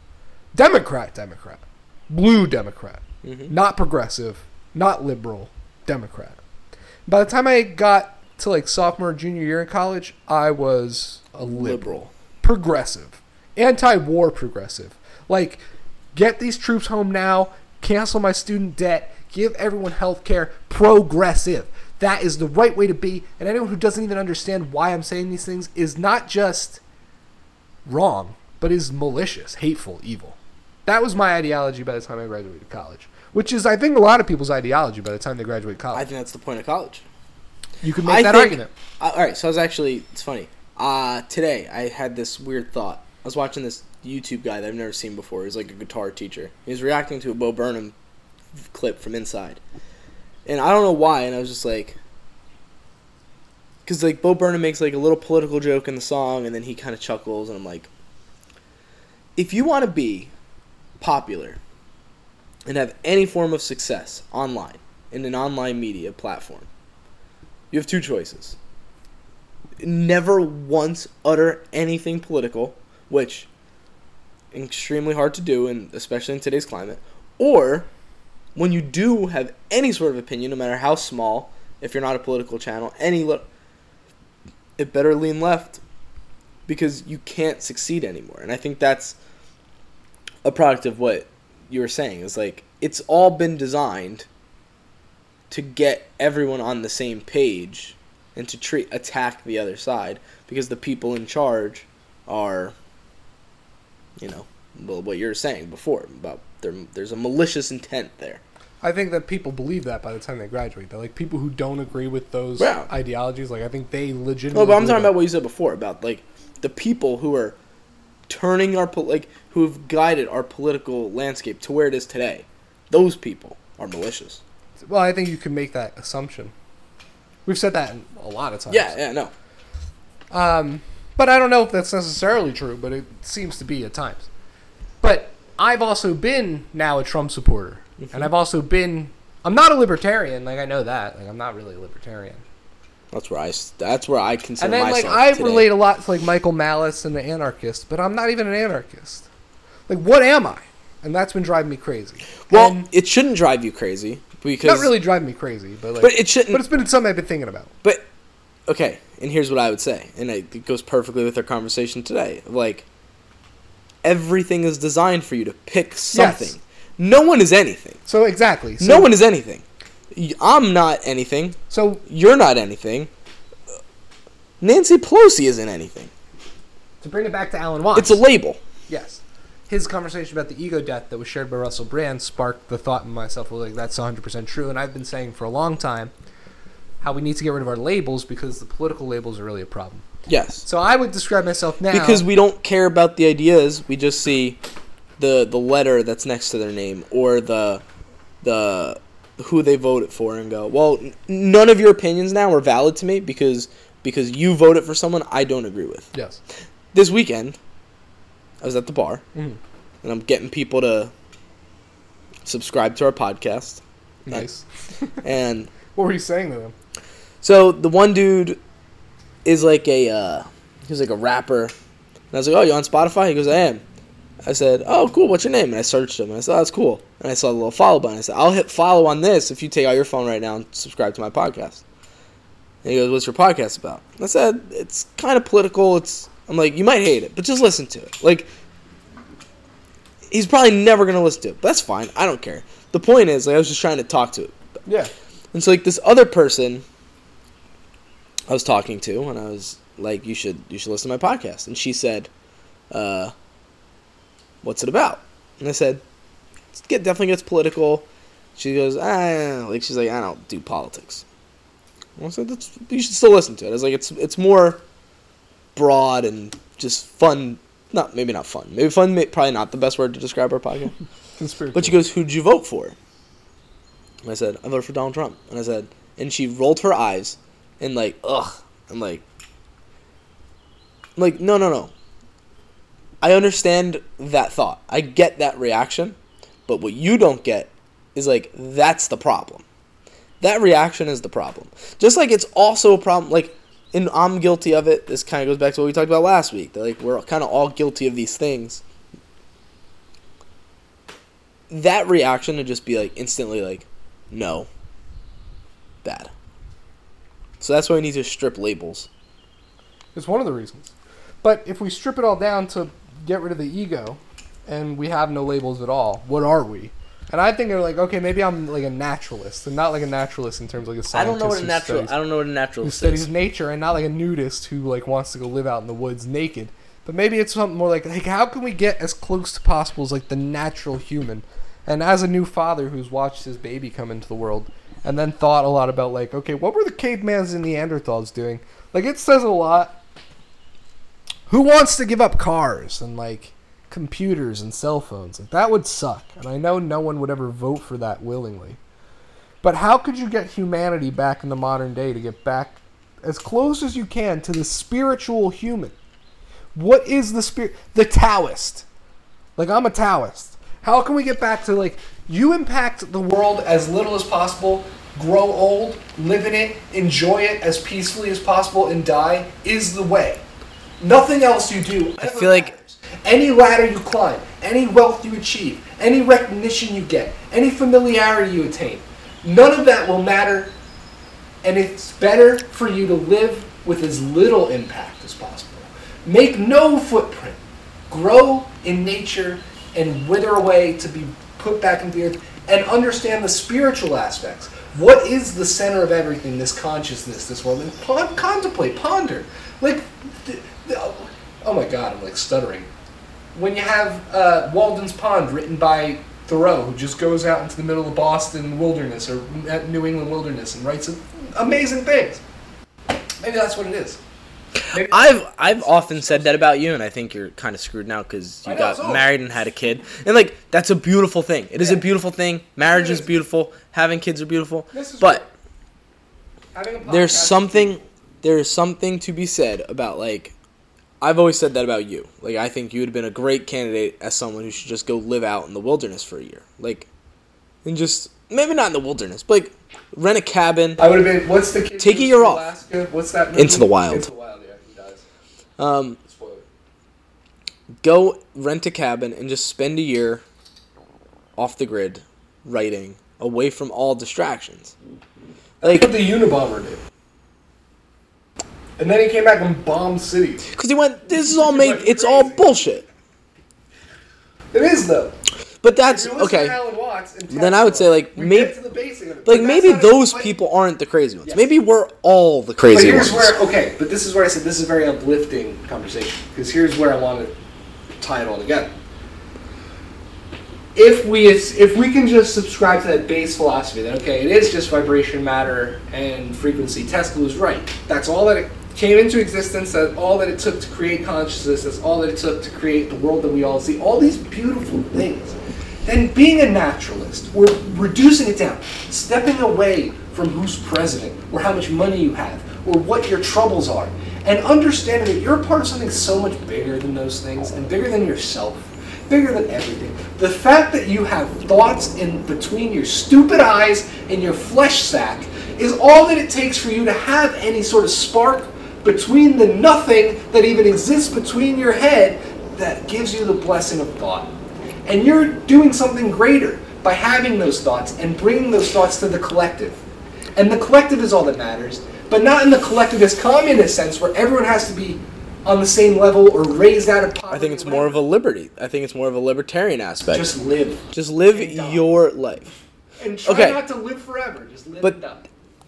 Democrat, Democrat. Blue Democrat. Mm-hmm. Not progressive. Not liberal. Democrat. By the time I got to, like, sophomore or junior year in college, I was a liberal. liberal. Progressive. Anti-war progressive. Like, get these troops home now. Cancel my student debt. Give everyone health care. Progressive. That is the right way to be. And anyone who doesn't even understand why I'm saying these things is not just wrong, but is malicious, hateful, evil. That was my ideology by the time I graduated college, which is, I think, a lot of people's ideology by the time they graduate college. I think that's the point of college. You can make I that think, argument. Uh, all right, so I was actually, it's funny. Uh, today I had this weird thought. I was watching this YouTube guy that I've never seen before. He's like a guitar teacher. He was reacting to a Bo Burnham clip from Inside. And I don't know why, and I was just like, because like Bo Burnham makes like a little political joke in the song, and then he kind of chuckles, and I'm like, if you want to be popular and have any form of success online, in an online media platform, you have two choices. Never once utter anything political, which is extremely hard to do, and especially in today's climate, or when you do have any sort of opinion, no matter how small, if you're not a political channel, any li- it better lean left, because you can't succeed anymore. And I think that's a product of what you were saying. It's like, it's all been designed to get everyone on the same page and to treat attack the other side, because the people in charge are, you know, well, what you were saying before about there, there's a malicious intent there. I think that people believe that by the time they graduate. They're like, people who don't agree with those yeah. ideologies, like, I think they legitimately... No, but I'm talking about what you said before, about, like, the people who are turning our... Po- like, who have guided our political landscape to where it is today. Those people are malicious. Well, I think you can make that assumption. We've said that a lot of times. Yeah, yeah, no. Um, but I don't know if that's necessarily true, but it seems to be at times. But... I've also been now a Trump supporter, mm-hmm. and I've also been. I'm not a libertarian, like I know that. Like I'm not really a libertarian. That's where I. That's where I consider myself. And then, myself like, I today. relate a lot to like Michael Malice and the anarchist, but I'm not even an anarchist. Like, what am I? And that's been driving me crazy. Well, and it shouldn't drive you crazy because not really drive me crazy, but like, but it shouldn't. But it's been something I've been thinking about. But okay, and here's what I would say, and it goes perfectly with our conversation today. Like. Everything is designed for you to pick something. Yes. No one is anything. So exactly. So, no one is anything. I'm not anything. So you're not anything. Nancy Pelosi isn't anything. To bring it back to Alan Watts. It's a label. Yes. His conversation about the ego death that was shared by Russell Brand sparked the thought in myself, like, that's one hundred percent true. And I've been saying for a long time how we need to get rid of our labels because the political labels are really a problem. Yes. So I would describe myself now... Because we don't care about the ideas. We just see the the letter that's next to their name or the the who they voted for and go, well, n- none of your opinions now are valid to me because because you voted for someone I don't agree with. Yes. This weekend, I was at the bar, mm-hmm. and I'm getting people to subscribe to our podcast. Nice. And, and what were you saying to them? So the one dude... is like a, uh, he was like a rapper. And I was like, oh, you on Spotify? He goes, I am. I said, oh, cool, what's your name? And I searched him, and I said, oh, that's cool. And I saw the little follow button. I said, I'll hit follow on this if you take out your phone right now and subscribe to my podcast. And he goes, what's your podcast about? And I said, it's kind of political. It's I'm like, you might hate it, but just listen to it. Like, he's probably never going to listen to it, but that's fine. I don't care. The point is, like, I was just trying to talk to it. Yeah. And so, like, this other person... I was talking to, and I was like, you should you should listen to my podcast. And she said, uh, what's it about? And I said, it definitely gets political. She goes, ah, like, she's like, I don't do politics. And I said, that's, you should still listen to it. I was like, it's it's more broad and just fun Not maybe not fun. Maybe fun, may, probably not the best word to describe our podcast. Conspiracy. But she goes, "Who'd you vote for?" And I said, "I voted for Donald Trump." And I said, and she rolled her eyes, and like, ugh, and like, like, no, no, no. I understand that thought. I get that reaction, but what you don't get is like that's the problem. That reaction is the problem. Just like it's also a problem, like, and I'm guilty of it. This kind of goes back to what we talked about last week. That, like, we're kind of all guilty of these things. That reaction to just be, like, instantly, like, no. Bad. So that's why we need to strip labels. It's one of the reasons. But if we strip it all down to get rid of the ego, and we have no labels at all, what are we? And I think they're like, okay, maybe I'm like a naturalist, and not like a naturalist in terms of like a scientist. I don't know what a natural. Studies, I don't know what a naturalist is. Who studies is. Nature, and not like a nudist who like wants to go live out in the woods naked. But maybe it's something more like, like how can we get as close to possible as like the natural human? And as a new father who's watched his baby come into the world, and then thought a lot about like, okay, what were the cavemans and Neanderthals doing? Like it says a lot. Who wants to give up cars and like? Computers and cell phones, like that would suck, and I know no one would ever vote for that willingly, but how could you get humanity back in the modern day to get back as close as you can to the spiritual human? What is the spirit? The Taoist. Like, I'm a Taoist. How can we get back to like you impact the world as little as possible, grow old, live in it, enjoy it as peacefully as possible, and die is the way. Nothing else you do. I feel like any ladder you climb, any wealth you achieve, any recognition you get, any familiarity you attain, none of that will matter, and it's better for you to live with as little impact as possible. Make no footprint. Grow in nature and wither away to be put back into the earth, and understand the spiritual aspects. What is the center of everything, this consciousness, this world? And pond- contemplate, ponder. Like, th- th- oh my God, I'm like stuttering. When you have uh, Walden's Pond written by Thoreau, who just goes out into the middle of Boston wilderness or New England wilderness and writes amazing things. Maybe that's what it is. Maybe I've I've often said that about you, and I think you're kind of screwed now because you got married and had a kid. And, like, that's a beautiful thing. It is yeah. a beautiful thing. Marriage is. is beautiful. Having kids are beautiful. But there's something, there's something to be said about, like, I've always said that about you. Like, I think you would have been a great candidate as someone who should just go live out in the wilderness for a year. Like, and just, maybe not in the wilderness, but, like, rent a cabin. I would have been, what's the kid? Take a year off. What's that movie? Into the Wild. Into the Wild, yeah, he dies. Um, Spoiler. Go rent a cabin and just spend a year off the grid, writing, away from all distractions. Like, that's what the Unabomber did. And then he came back and bombed cities. Because he went, this is all made, like, it's all bullshit. It is, though. But that's, if you okay. To Alan Watts and then I would say, like, maybe, like, maybe those people aren't the crazy ones. Yes. Maybe we're all the crazy but here's ones. Where, okay, but this is where I said this is a very uplifting conversation. Because here's where I want to tie it all together. If we if we can just subscribe to that base philosophy, that, okay, it is just vibration, matter, and frequency. Tesla was right. That's all that it came into existence, that's all that it took to create consciousness, that's all that it took to create the world that we all see, all these beautiful things. Then being a naturalist, we're reducing it down, stepping away from who's president, or how much money you have, or what your troubles are, and understanding that you're part of something so much bigger than those things, and bigger than yourself, bigger than everything. The fact that you have thoughts in between your stupid eyes and your flesh sack is all that it takes for you to have any sort of spark between the nothing that even exists between your head that gives you the blessing of thought. And you're doing something greater by having those thoughts and bringing those thoughts to the collective. And the collective is all that matters, but not in the collectivist communist sense where everyone has to be on the same level or raised out of poverty. I think it's more of a liberty. I think it's more of a libertarian aspect. Just live. Just live your life. And try okay. not to live forever. Just live but and die.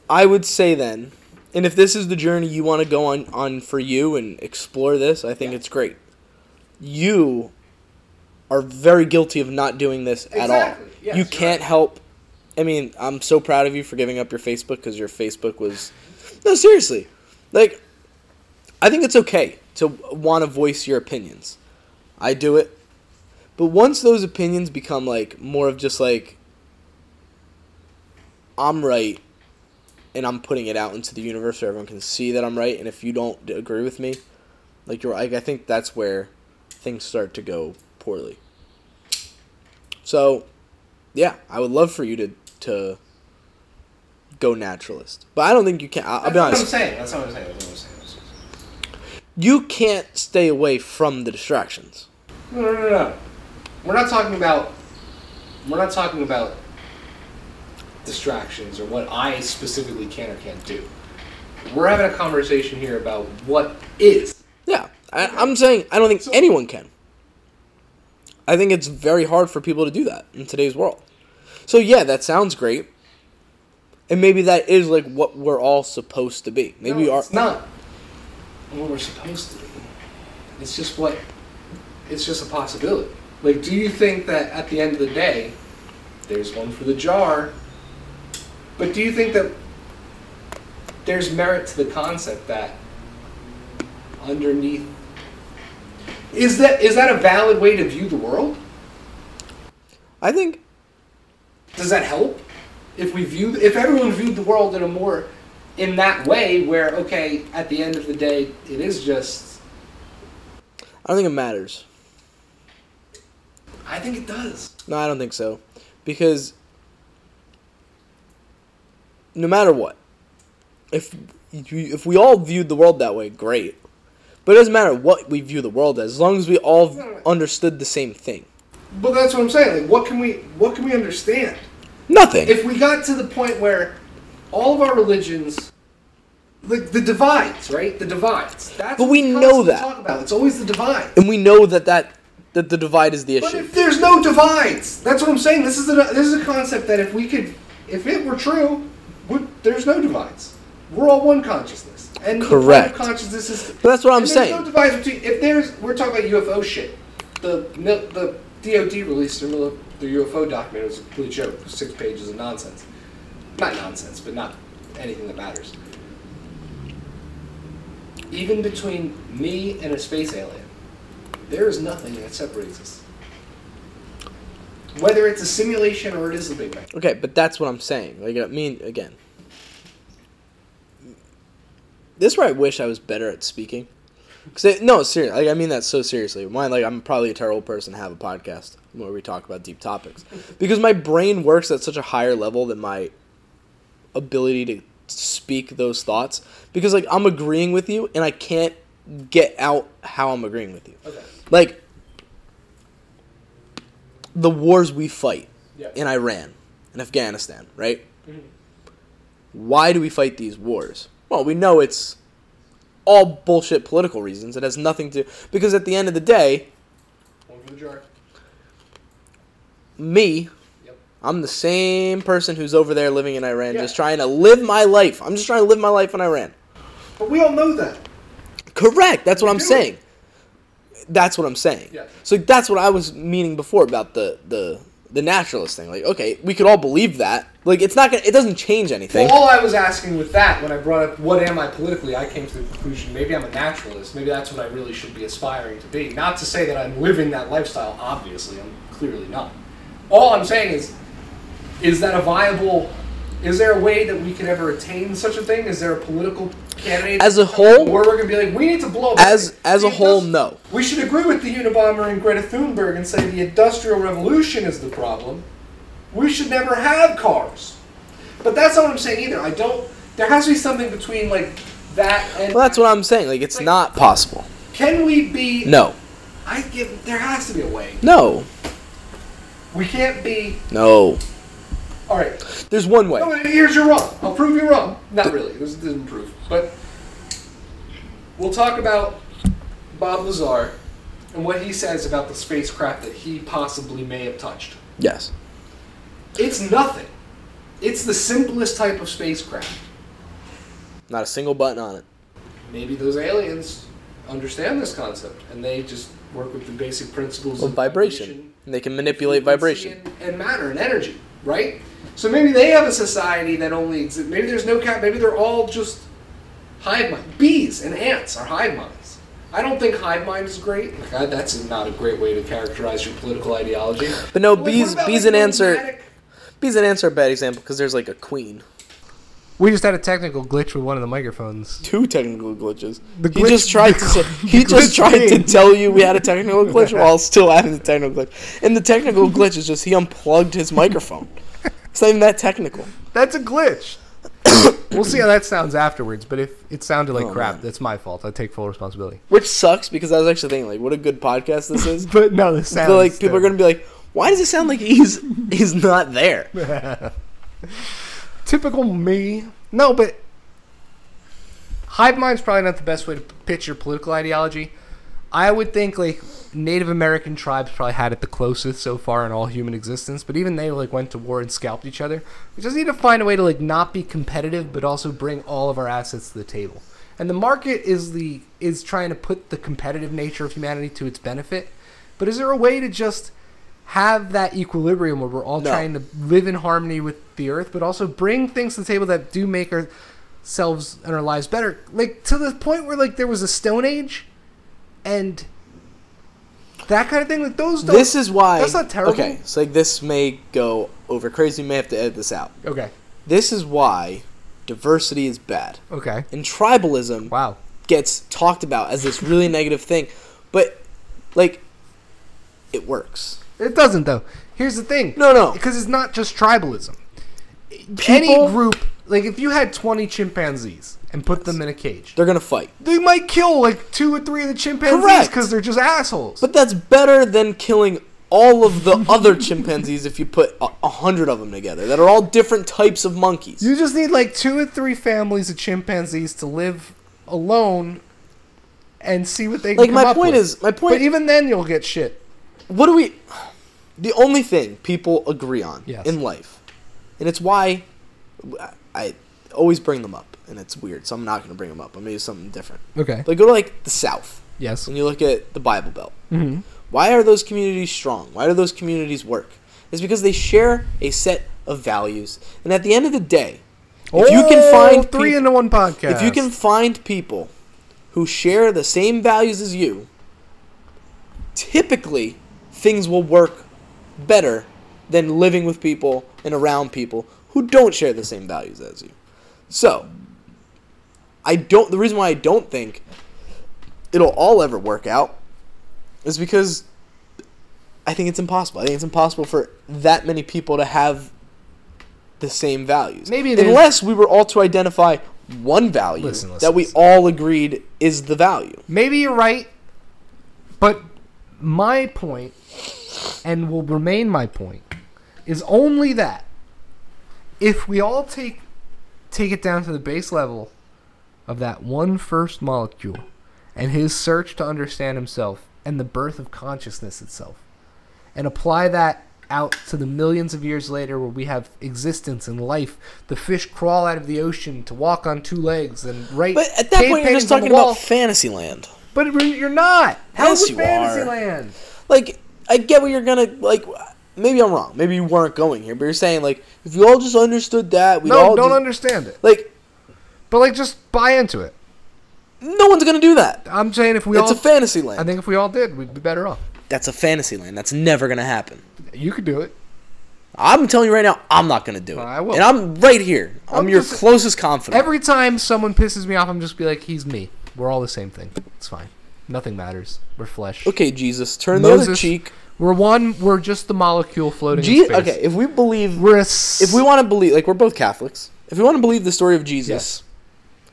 I would say then, and if this is the journey you want to go on, on for you and explore this, I think yeah. it's great. You are very guilty of not doing this exactly. at all. Yes, you can't right. help. I mean, I'm so proud of you for giving up your Facebook because your Facebook was... No, seriously. Like, I think it's okay to want to voice your opinions. I do it. But once those opinions become, like, more of just, like, I'm right, and I'm putting it out into the universe so everyone can see that I'm right, and if you don't agree with me, like, you're, like, I think that's where things start to go poorly. So, yeah, I would love for you to, to go naturalist. But I don't think you can. I'll, I'll be honest. That's what I'm saying. That's what I'm saying. That's what I'm saying. You can't stay away from the distractions. No, no, no, no. We're not talking about, we're not talking about distractions or what I specifically can or can't do. We're having a conversation here about what is. Yeah, I, I'm saying I don't think so, anyone can. I think it's very hard for people to do that in today's world. So yeah, that sounds great. And maybe that is like what we're all supposed to be. Maybe no, we are. It's not what we're supposed to be. It's just what, it's just a possibility. Like, do you think that at the end of the day, there's one for the jar, but do you think that there's merit to the concept that underneath, is that is that a valid way to view the world? I think. Does that help? If we view, if everyone viewed the world in a more, in that way, where, okay, at the end of the day, it is just... I don't think it matters. I think it does. No, I don't think so. Because no matter what, if you, if we all viewed the world that way, great. But it doesn't matter what we view the world as, as long as we all understood the same thing. But that's what I'm saying. Like, what can we, what can we understand? Nothing. If we got to the point where all of our religions, like the divides, right? The divides. That's but we know that. Talk about. It's always the divide. And we know that that, that the divide is the issue. But if there's no divides, that's what I'm saying. This is a, this is a concept that if we could, if it were true, would, there's no divides. We're all one consciousness. And correct. Consciousness is. But that's what I'm saying. There's no divides between. If there's, we're talking about U F O shit. The the D O D released their the U F O document. It was a complete joke. Six pages of nonsense. Not nonsense, but not anything that matters. Even between me and a space alien, there is nothing that separates us. Whether it's a simulation or it is the Big Bang. Okay, but that's what I'm saying. Like, I mean, again, this is where I wish I was better at speaking. Cause it, no, seriously, like, I mean that so seriously. Mine, like, I'm probably a terrible person to have a podcast where we talk about deep topics. Because my brain works at such a higher level than my ability to speak those thoughts. Because, like, I'm agreeing with you, and I can't get out how I'm agreeing with you. Okay. Like, the wars we fight yeah. in Iran and Afghanistan, right? Mm-hmm. Why do we fight these wars? Well, we know it's... all bullshit political reasons. It has nothing to... Because at the end of the day... One for the jar. Me, yep. I'm the same person who's over there living in Iran, yeah. just trying to live my life. I'm just trying to live my life in Iran. But we all know that. Correct. That's what we I'm do. saying. That's what I'm saying. Yeah. So that's what I was meaning before about the, the, the naturalist thing. Like, okay, we could all believe that. Like, it's not gonna, it doesn't change anything. Well, all I was asking with that, when I brought up what am I politically, I came to the conclusion, maybe I'm a naturalist. Maybe that's what I really should be aspiring to be. Not to say that I'm living that lifestyle, obviously. I'm clearly not. All I'm saying is, is that a viable, is there a way that we could ever attain such a thing? Is there a political candidate? As a whole? Where we're going to be like, we need to blow up. As, as a whole, no. We should agree with the Unabomber and Greta Thunberg and say the Industrial Revolution is the problem. We should never have cars. But that's not what I'm saying either. I don't... There has to be something between, like, that and... Well, that's what I'm saying. Like, it's like, not possible. Can we be... No. I give... There has to be a way. No. We can't be... No. All right. There's one way. No, here's your wrong. I'll prove you wrong. Not really. This isn't proof. But we'll talk about Bob Lazar and what he says about the spacecraft that he possibly may have touched. Yes. It's nothing. It's the simplest type of spacecraft. Not a single button on it. Maybe those aliens understand this concept, and they just work with the basic principles of vibration. vibration. And they can manipulate vibration. And, and matter and energy, right? So maybe they have a society that only exists. Maybe there's no cap. Maybe they're all just hive minds. Bees and ants are hive minds. I don't think hive mind is great. Like, I, that's not a great way to characterize your political ideology. But no, but like, B's, about, B's like, an answer. B's an answer, bad example, because there's like a queen. We just had a technical glitch with one of the microphones. Two technical glitches. The glitch, he just tried to say, he just tried to tell you we had a technical glitch while still having the technical glitch. And the technical glitch is just he unplugged his microphone. It's not even that technical. That's a glitch. We'll see how that sounds afterwards, but if it sounded like oh, crap, man. That's my fault. I take full responsibility. Which sucks because I was actually thinking, like, what a good podcast this is. But no, the sound. Like people are going to be like, why does it sound like he's he's not there? Typical me. No, but hive mind's probably not the best way to pitch your political ideology. I would think like Native American tribes probably had it the closest so far in all human existence, but even they like went to war and scalped each other. We just need to find a way to like not be competitive, but also bring all of our assets to the table. And the market is the is trying to put the competitive nature of humanity to its benefit. But is there a way to just have that equilibrium where we're all no. trying to live in harmony with the earth, but also bring things to the table that do make ourselves and our lives better? Like, to the point where, like, there was a Stone Age and that kind of thing. Like, those don't... This is why... That's not terrible. Okay, so, like, this may go over crazy. You may have to edit this out. Okay. This is why diversity is bad. Okay. And tribalism... Wow. ...gets talked about as this really negative thing. But, like, it works. It doesn't, though. Here's the thing. No, no. Because it's not just tribalism. People, any group, like if you had twenty chimpanzees and put them in a cage, they're going to fight. They might kill like two or three of the chimpanzees because they're just assholes. But that's better than killing all of the other chimpanzees if you put a, a hundred of them together that are all different types of monkeys. You just need like two or three families of chimpanzees to live alone and see what they can like, come up with. Like, my point is, my point. But even then you'll get shit. What do we... The only thing people agree on yes. in life, and it's why I always bring them up, and it's weird, so I'm not going to bring them up. I'm going to do something different. Okay. But go to, like, the South. Yes. And you look at the Bible Belt. Mm-hmm. Why are those communities strong? Why do those communities work? It's because they share a set of values. And at the end of the day, oh, if you can find... Three people, into one podcast. If you can find people who share the same values as you, typically... things will work better than living with people and around people who don't share the same values as you. So, I don't. The reason why I don't think it'll all ever work out is because I think it's impossible. I think it's impossible for that many people to have the same values. Maybe it unless is. we were all to identify one value listen, listen, that we listen. all agreed is the value. Maybe you're right, but my point, and will remain my point, is only that if we all take take it down to the base level of that one first molecule and his search to understand himself and the birth of consciousness itself, and apply that out to the millions of years later where we have existence and life, the fish crawl out of the ocean to walk on two legs and write. But at that point, you're just talking about fantasy land. But you're not. How's yes, Fantasyland? Like, I get what you're gonna like. Maybe I'm wrong. Maybe you weren't going here, but you're saying like, if you all just understood that, we no, all don't just, understand it. Like, but like, just buy into it. No one's gonna do that. I'm saying if we it's all, it's a Fantasyland. I think if we all did, we'd be better off. That's a Fantasyland. That's never gonna happen. You could do it. I'm telling you right now, I'm not gonna do it. Uh, I will. And I'm right here. I'm, I'm your just, closest confidant. Every time someone pisses me off, I'm just be like, he's me. We're all the same thing. It's fine. Nothing matters. We're flesh. Okay, Jesus. Turn Moses, the other cheek. We're one. We're just the molecule floating Je- in space. Okay, if we believe... We're a s- if we want to believe... Like, we're both Catholics. If we want to believe the story of Jesus...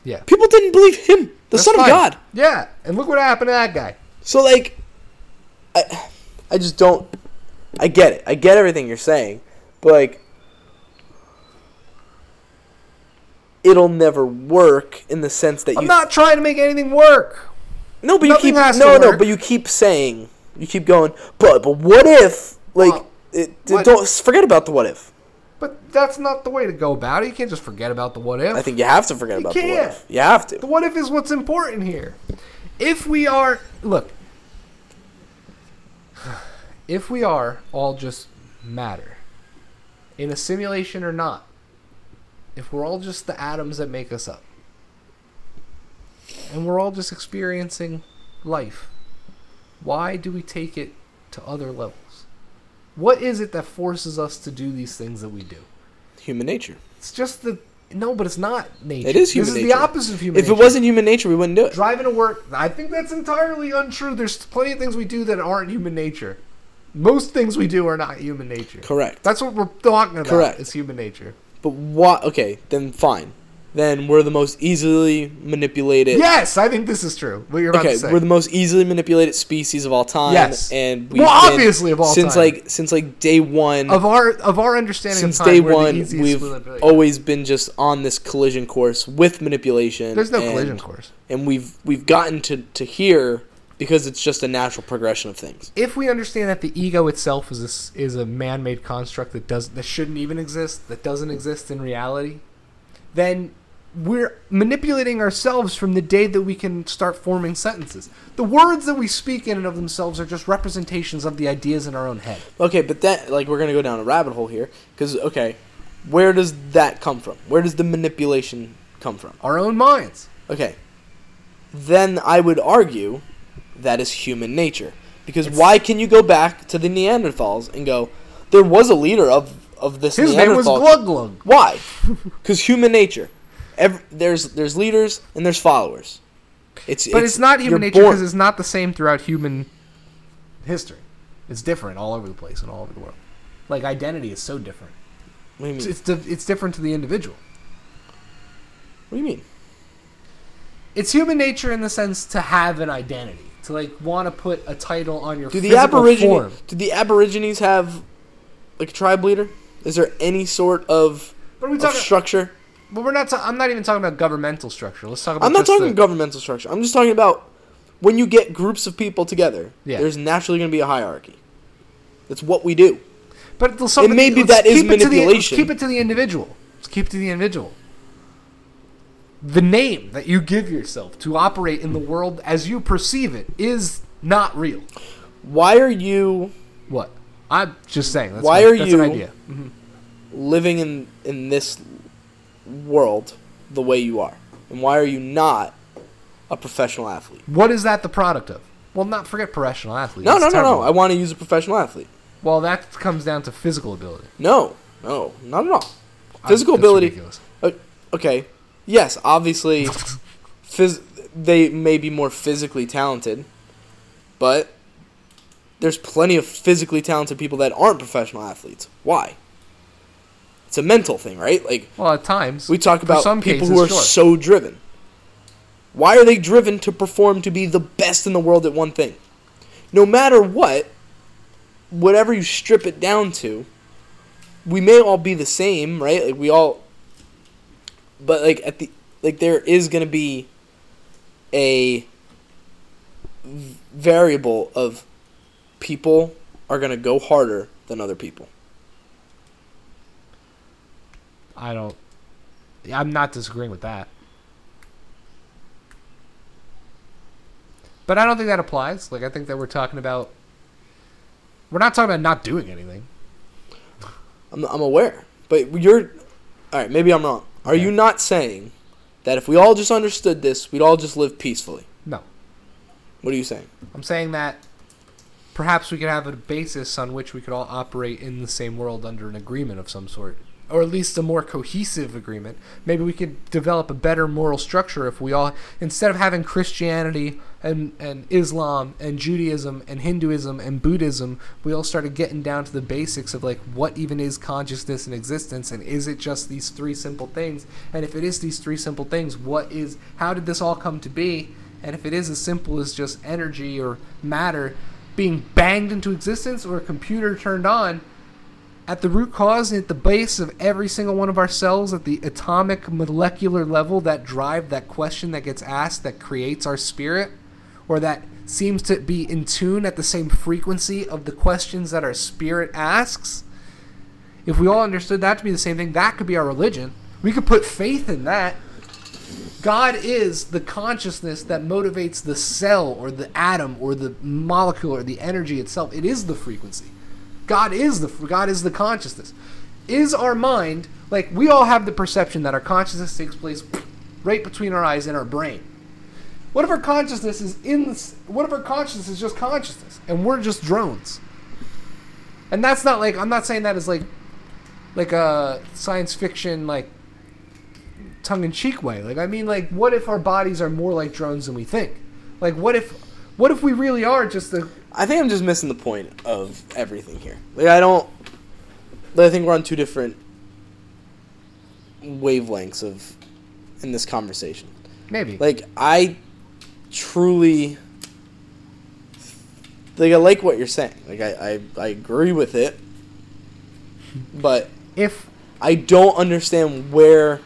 Yes. Yeah. People didn't believe him. The That's son fine. of God. Yeah. And look what happened to that guy. So, like... I, I just don't... I get it. I get everything you're saying. But, like... it'll never work in the sense that you... I'm not trying to make anything work. No, but Nothing you keep... Has no, to no, work. But you keep saying... You keep going, but but what if... Like, well, it, what don't if? forget about the what if. But that's not the way to go about it. You can't just forget about the what if. I think you have to forget you about can't. the what if. You have to. The what if is what's important here. If we are... Look. If we are all just matter, in a simulation or not, if we're all just the atoms that make us up, and we're all just experiencing life, why do we take it to other levels? What is it that forces us to do these things that we do? Human nature. It's just the... No, but it's not nature. It is human nature. This is the opposite of human nature. If it wasn't human nature, we wouldn't do it. Driving to work, I think that's entirely untrue. There's plenty of things we do that aren't human nature. Most things we do are not human nature. Correct. That's what we're talking about. Correct. It's human nature. But what? Okay, then fine. Then we're the most easily manipulated. Yes, I think this is true. What you're about okay, to say. We're the most easily manipulated species of all time. Yes, and we've well, obviously of all since time. like since like day one of our of our understanding. Since of time, day we're one, the we've always been just on this collision course with manipulation. There's no and, collision course, and we've we've gotten to, to here because it's just a natural progression of things. If we understand that the ego itself is a, is a man-made construct that does that shouldn't even exist, that doesn't exist in reality, then we're manipulating ourselves from the day that we can start forming sentences. The words that we speak in and of themselves are just representations of the ideas in our own head. Okay, but that, like, we're going to go down a rabbit hole here, because, okay, where does that come from? Where does the manipulation come from? Our own minds. Okay. Then I would argue that is human nature, because it's, why can you go back to the Neanderthals and go, there was a leader of, of this His Neanderthal. His name was Glug Glug. Why? Because human nature. Every, there's there's leaders and there's followers. It's but it's, it's not human nature because it's not the same throughout human history. It's different all over the place and all over the world. Like identity is so different. What do you mean? It's it's, it's different to the individual. What do you mean? It's human nature in the sense to have an identity, to like want to put a title on your do the Aborigine, form. Do the Aborigines have like a tribe leader? Is there any sort of, what are we of structure? But we're not. Ta- I'm not even talking about governmental structure. Let's talk about. I'm not talking the- governmental structure. I'm just talking about when you get groups of people together. Yeah. There's naturally going to be a hierarchy. That's what we do. But it may be that is manipulation. The, keep it to the individual. Let's keep it to the individual. The name that you give yourself to operate in the world as you perceive it is not real. Why are you? What? I'm just saying. That's why my, are that's you? An idea. Mm-hmm. Living in in this world the way you are, and why are you not a professional athlete? What is that the product of? Well, not forget professional athlete. No, it's no, terrible. no, no. I want to use a professional athlete. Well, that comes down to physical ability. No, no, not at all. Physical I, ability. Uh, okay, yes, obviously, phys- they may be more physically talented, but there's plenty of physically talented people that aren't professional athletes. Why? It's a mental thing, right? Like, well, at times we talk about some people cases, who are sure. so driven. Why are they driven to perform to be the best in the world at one thing? No matter what, whatever you strip it down to, we may all be the same, right? Like we all, but like at the like there is going to be a variable of people are going to go harder than other people. I don't... I'm not disagreeing with that. But I don't think that applies. Like, I think that we're talking about... We're not talking about not doing anything. I'm, I'm aware. But you're... Alright, maybe I'm wrong. Are okay. you not saying that if we all just understood this, we'd all just live peacefully? No. What are you saying? I'm saying that perhaps we could have a basis on which we could all operate in the same world under an agreement of some sort. Or at least a more cohesive agreement. Maybe we could develop a better moral structure if we all, instead of having Christianity and, and Islam and Judaism and Hinduism and Buddhism, we all started getting down to the basics of like what even is consciousness and existence, and is it just these three simple things? And if it is these three simple things, what is, how did this all come to be? And if it is as simple as just energy or matter being banged into existence or a computer turned on, at the root cause and at the base of every single one of our cells, at the atomic molecular level, that drive, that question that gets asked, that creates our spirit, or that seems to be in tune at the same frequency of the questions that our spirit asks, if we all understood that to be the same thing, that could be our religion. We could put faith in that. God is the consciousness that motivates the cell or the atom or the molecule or the energy itself. It is the frequency. God is the God is the consciousness. Is our mind, like we all have the perception that our consciousness takes place right between our eyes and our brain. What if our consciousness is in this? What if our consciousness is just consciousness, and we're just drones? And that's not like, I'm not saying that as like, like a science fiction, like tongue-in-cheek way. Like, I mean, like, what if our bodies are more like drones than we think? Like, what if, what if we really are just the? I think I'm just missing the point of everything here. Like, I don't. I think we're on two different wavelengths of in this conversation. Maybe. Like, I truly, like, I like what you're saying. Like, I, I, I agree with it. But if I don't understand where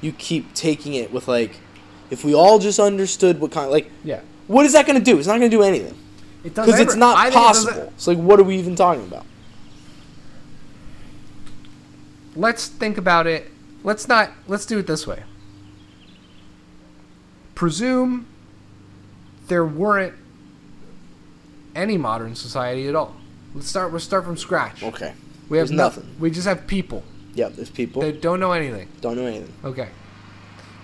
you keep taking it with, like, if we all just understood what kind of, like, yeah. What is that going to do? It's not going to do anything. It doesn't. Because it's not I possible. It so, like, what are we even talking about? Let's think about it. Let's not, let's do it this way. Presume there weren't any modern society at all. Let's start, we'll start from scratch. Okay. We have nothing. nothing. We just have people. Yep, there's people. They don't know anything. Don't know anything. Okay.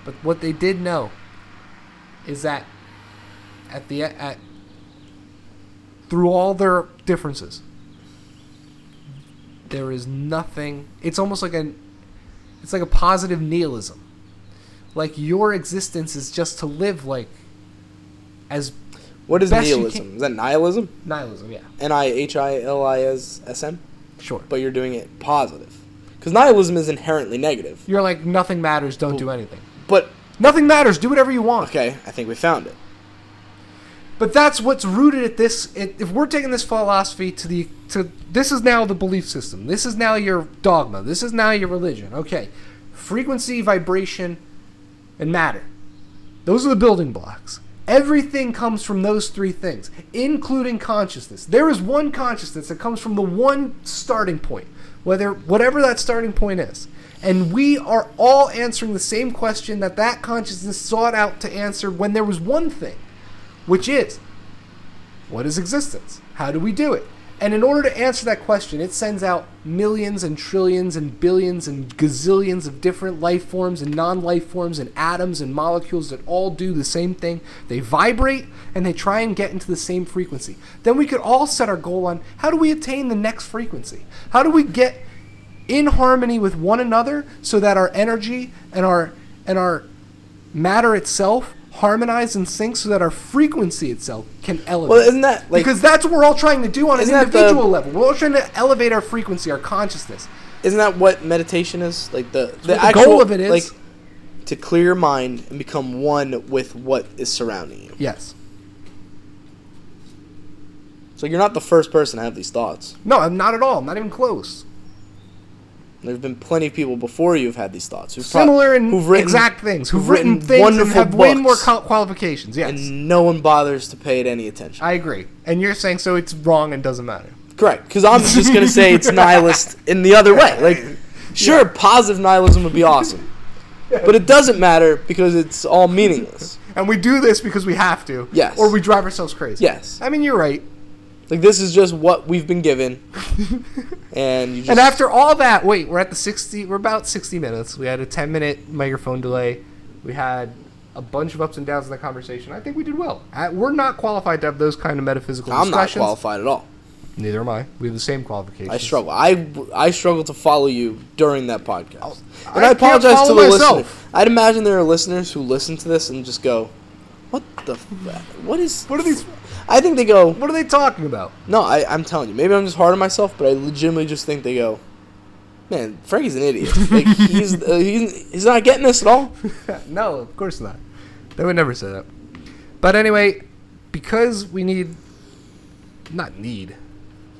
But what they did know is that at the, at, through all their differences, there is nothing. It's almost like an, it's like a positive nihilism. Like, your existence is just to live like as. What is nihilism? Is that nihilism? Nihilism, yeah. N I H I L I S S M. Sure. But you're doing it positive, because nihilism is inherently negative. You're like, nothing matters. Don't well, do anything. But nothing matters. Do whatever you want. Okay, I think we found it. But that's what's rooted at this. If we're taking this philosophy to the to this is now the belief system. This is now your dogma. This is now your religion. Okay, frequency, vibration, and matter. Those are the building blocks. Everything comes from those three things, including consciousness. There is one consciousness that comes from the one starting point, whether whatever that starting point is. And we are all answering the same question that that consciousness sought out to answer when there was one thing. Which is, what is existence? How do we do it? And in order to answer that question, it sends out millions and trillions and billions and gazillions of different life forms and non-life forms and atoms and molecules that all do the same thing. They vibrate and they try and get into the same frequency. Then we could all set our goal on, how do we attain the next frequency? How do we get in harmony with one another so that our energy and our and our matter itself harmonize and sync so that our frequency itself can elevate. Well, isn't that like, because that's what we're all trying to do on an individual the, level. We're all trying to elevate our frequency, our consciousness. Isn't that what meditation is? Like the the, the actual, goal of it is like to clear your mind and become one with what is surrounding you. Yes. So you're not the first person to have these thoughts. No, I'm not at all. I'm not even close. There have been plenty of people before you who've had these thoughts. Who've Similar and pro- exact things. Who've, who've written, written things and have way more qualifications, yes. And no one bothers to pay it any attention. I agree. And you're saying so it's wrong and doesn't matter. Correct. Because I'm just going to say it's nihilist in the other way. Like, sure, yeah. Positive nihilism would be awesome. But it doesn't matter because it's all meaningless. And we do this because we have to. Yes. Or we drive ourselves crazy. Yes. I mean, you're right. Like, this is just what we've been given. And you just... And after all that, wait, we're at the sixty, we're about sixty minutes. We had a ten-minute microphone delay. We had a bunch of ups and downs in the conversation. I think we did well. We're not qualified to have those kind of metaphysical I'm discussions. I'm not qualified at all. Neither am I. We have the same qualifications. I struggle. I, I struggle to follow you during that podcast. I, and I, I apologize to the listener. I'd imagine there are listeners who listen to this and just go, what the... What is... What are these... I think they go... What are they talking about? No, I, I'm telling you. Maybe I'm just hard on myself, but I legitimately just think they go, man, Frankie's an idiot. Like, he's, uh, he's he's not getting this at all. No, of course not. They would never say that. But anyway, because we need... Not need,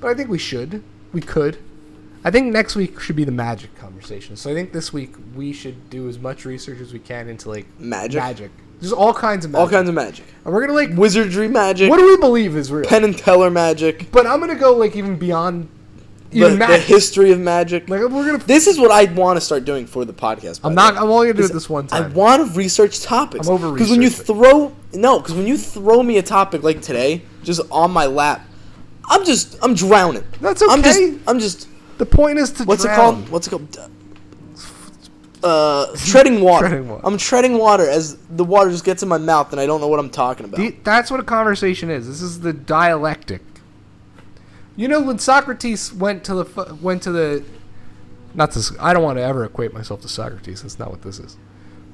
but I think we should. We could. I think next week should be the magic conversation. So I think this week we should do as much research as we can into, like... Magic? Magic. There's all kinds of magic. All kinds of magic. And we're going to, like... Wizardry magic. What do we believe is real? Penn and Teller magic. But I'm going to go, like, even beyond... Even the, magic. The history of magic. Like, we're going to... This is what I want to start doing for the podcast. I'm not... I'm only going to do it this one time. I want to research topics. I'm over-researching. Because when you throw... No, because when you throw me a topic like today, just on my lap, I'm just... I'm drowning. That's okay. I'm just... I'm just the point is to what's drown. What's it called? What's it called? uh, treading water. treading water. I'm treading water as the water just gets in my mouth and I don't know what I'm talking about. The, that's what a conversation is. This is the dialectic. You know, when Socrates went to the went to the not to I don't want to ever equate myself to Socrates. That's not what this is.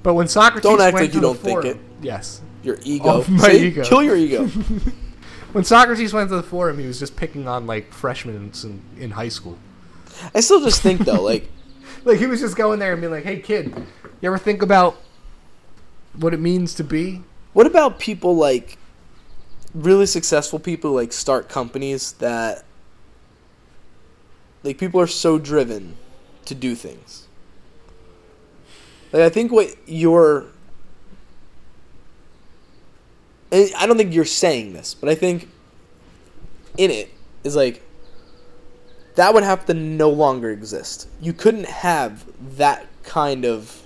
But when Socrates don't act went like to you the don't forum, think it. Yes, your ego. Oh, my See, ego. Kill your ego. When Socrates went to the forum, he was just picking on like freshmen in, in high school. I still just think though, like, like he was just going there and being like, "Hey, kid, you ever think about what it means to be?" What about people like really successful people who, like start companies that. Like, people are so driven to do things. Like, I think what you're... And I don't think you're saying this, but I think in it is, like, that would have to no longer exist. You couldn't have that kind of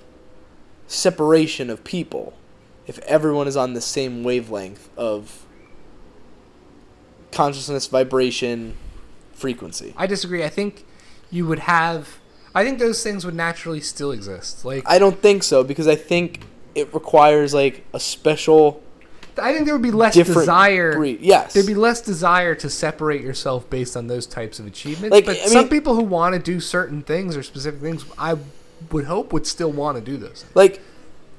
separation of people if everyone is on the same wavelength of consciousness, vibration... frequency. I disagree. I think you would have... I think those things would naturally still exist. Like I don't think so, because I think it requires, like, a special... I think there would be less desire... Breed. Yes. There'd be less desire to separate yourself based on those types of achievements. Like, but I mean, some people who want to do certain things or specific things, I would hope would still want to do those. Like,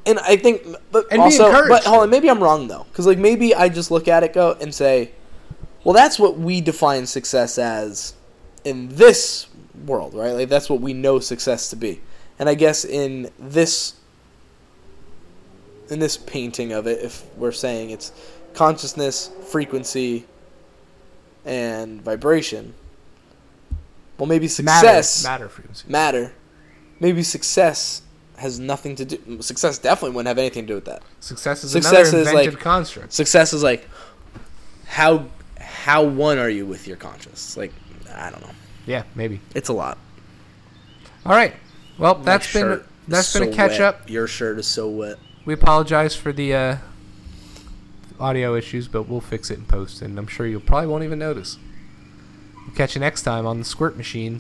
and I think... But and also, be encouraged. But, hold on, maybe I'm wrong, though. Because, like, maybe I just look at it, go, and say... Well, that's what we define success as in this world, right? Like, that's what we know success to be. And I guess in this in this painting of it, if we're saying it's consciousness, frequency, and vibration, well, maybe success... Matter, matter frequency. Matter. Maybe success has nothing to do... Success definitely wouldn't have anything to do with that. Success is success another invented is like, construct. Success is like, how... How one are you with your conscience? Like, I don't know. Yeah, maybe. It's a lot. All right. Well, My that's been that's so been a catch wet. up. Your shirt is so wet. We apologize for the uh, audio issues, but we'll fix it in post, and I'm sure you probably won't even notice. We'll catch you next time on the Squirt Machine.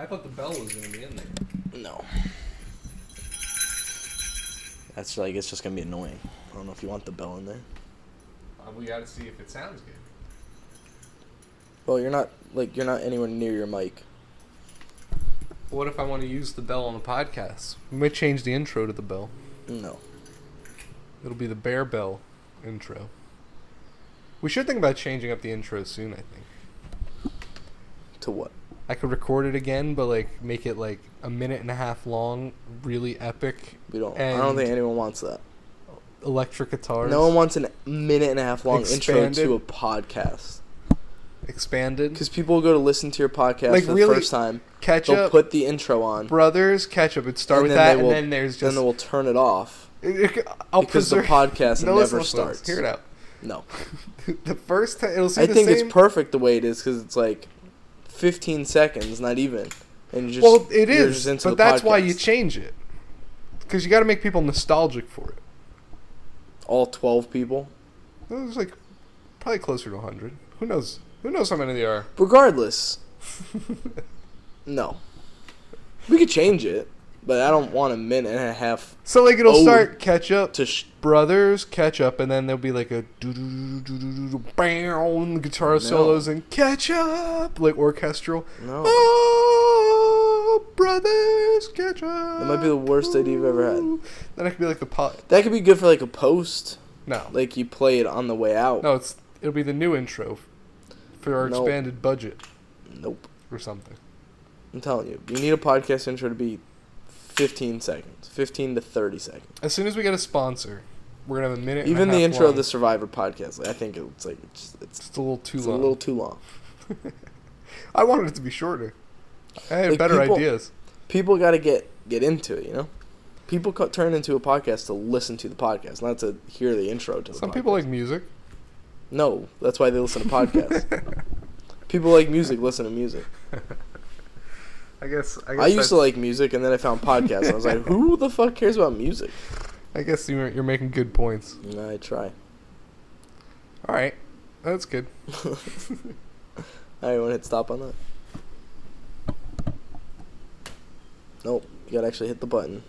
I thought the bell was going to be in there. No. That's like, it's just going to be annoying. I don't know if you want the bell in there. Uh, we got to see if it sounds good. Well, you're not, like, you're not anywhere near your mic. What if I want to use the bell on the podcast? We might change the intro to the bell. No. It'll be the Bear Bell intro. We should think about changing up the intro soon, I think. To what? I could record it again, but, like, make it, like, a minute and a half long, really epic. We don't. I don't think anyone wants that. Electric guitars. No one wants a minute and a half long Expanded. intro to a podcast. Expanded. Because people will go to listen to your podcast like for really the first time. Ketchup. They'll put the intro on. Brothers Ketchup. It'd start with that, will, and then there's just... Then they'll turn it off. I'll because preserve. the podcast no, never starts. Hear it out. No. The first time... It'll see I the think same. It's perfect the way it is, because it's like... Fifteen seconds, not even, and just well, it is. Just but that's podcast. Why you change it, because you got to make people nostalgic for it. All twelve people. It was like probably closer to a hundred. Who knows? Who knows how many there are? Regardless, no. We could change it, but I don't want a minute and a half. So like it'll start Ketchup to sh- Brothers Ketchup, and then there'll be like a do do do do do bam guitar no. solos and Ketchup, like orchestral. No. Oh, Brothers Ketchup. That might be the worst idea you've ever had. That could be like the pot. That could be good for like a post. No. Like you play it on the way out. No, it's it'll be the new intro for our nope. expanded budget. Nope. Or something. I'm telling you, you need a podcast intro to be fifteen seconds. fifteen to thirty seconds. As soon as we get a sponsor, we're going to have a minute and Even a half the intro long. of the Survivor podcast, I think it's like it's, it's, it's a little too it's long. It's a little too long. I wanted it to be shorter. I had like better people, ideas. People got to get, get into it, you know? People co- turn into a podcast to listen to the podcast, not to hear the intro to the Some podcast. Some people like music. No, that's why they listen to podcasts. People like music listen to music. I guess, I guess I used that's... to like music, and then I found podcasts, and I was like, who the fuck cares about music? I guess you're, you're making good points. No, I try. All right. That's good. All right, you want to hit stop on that? Nope. You got to actually hit the button.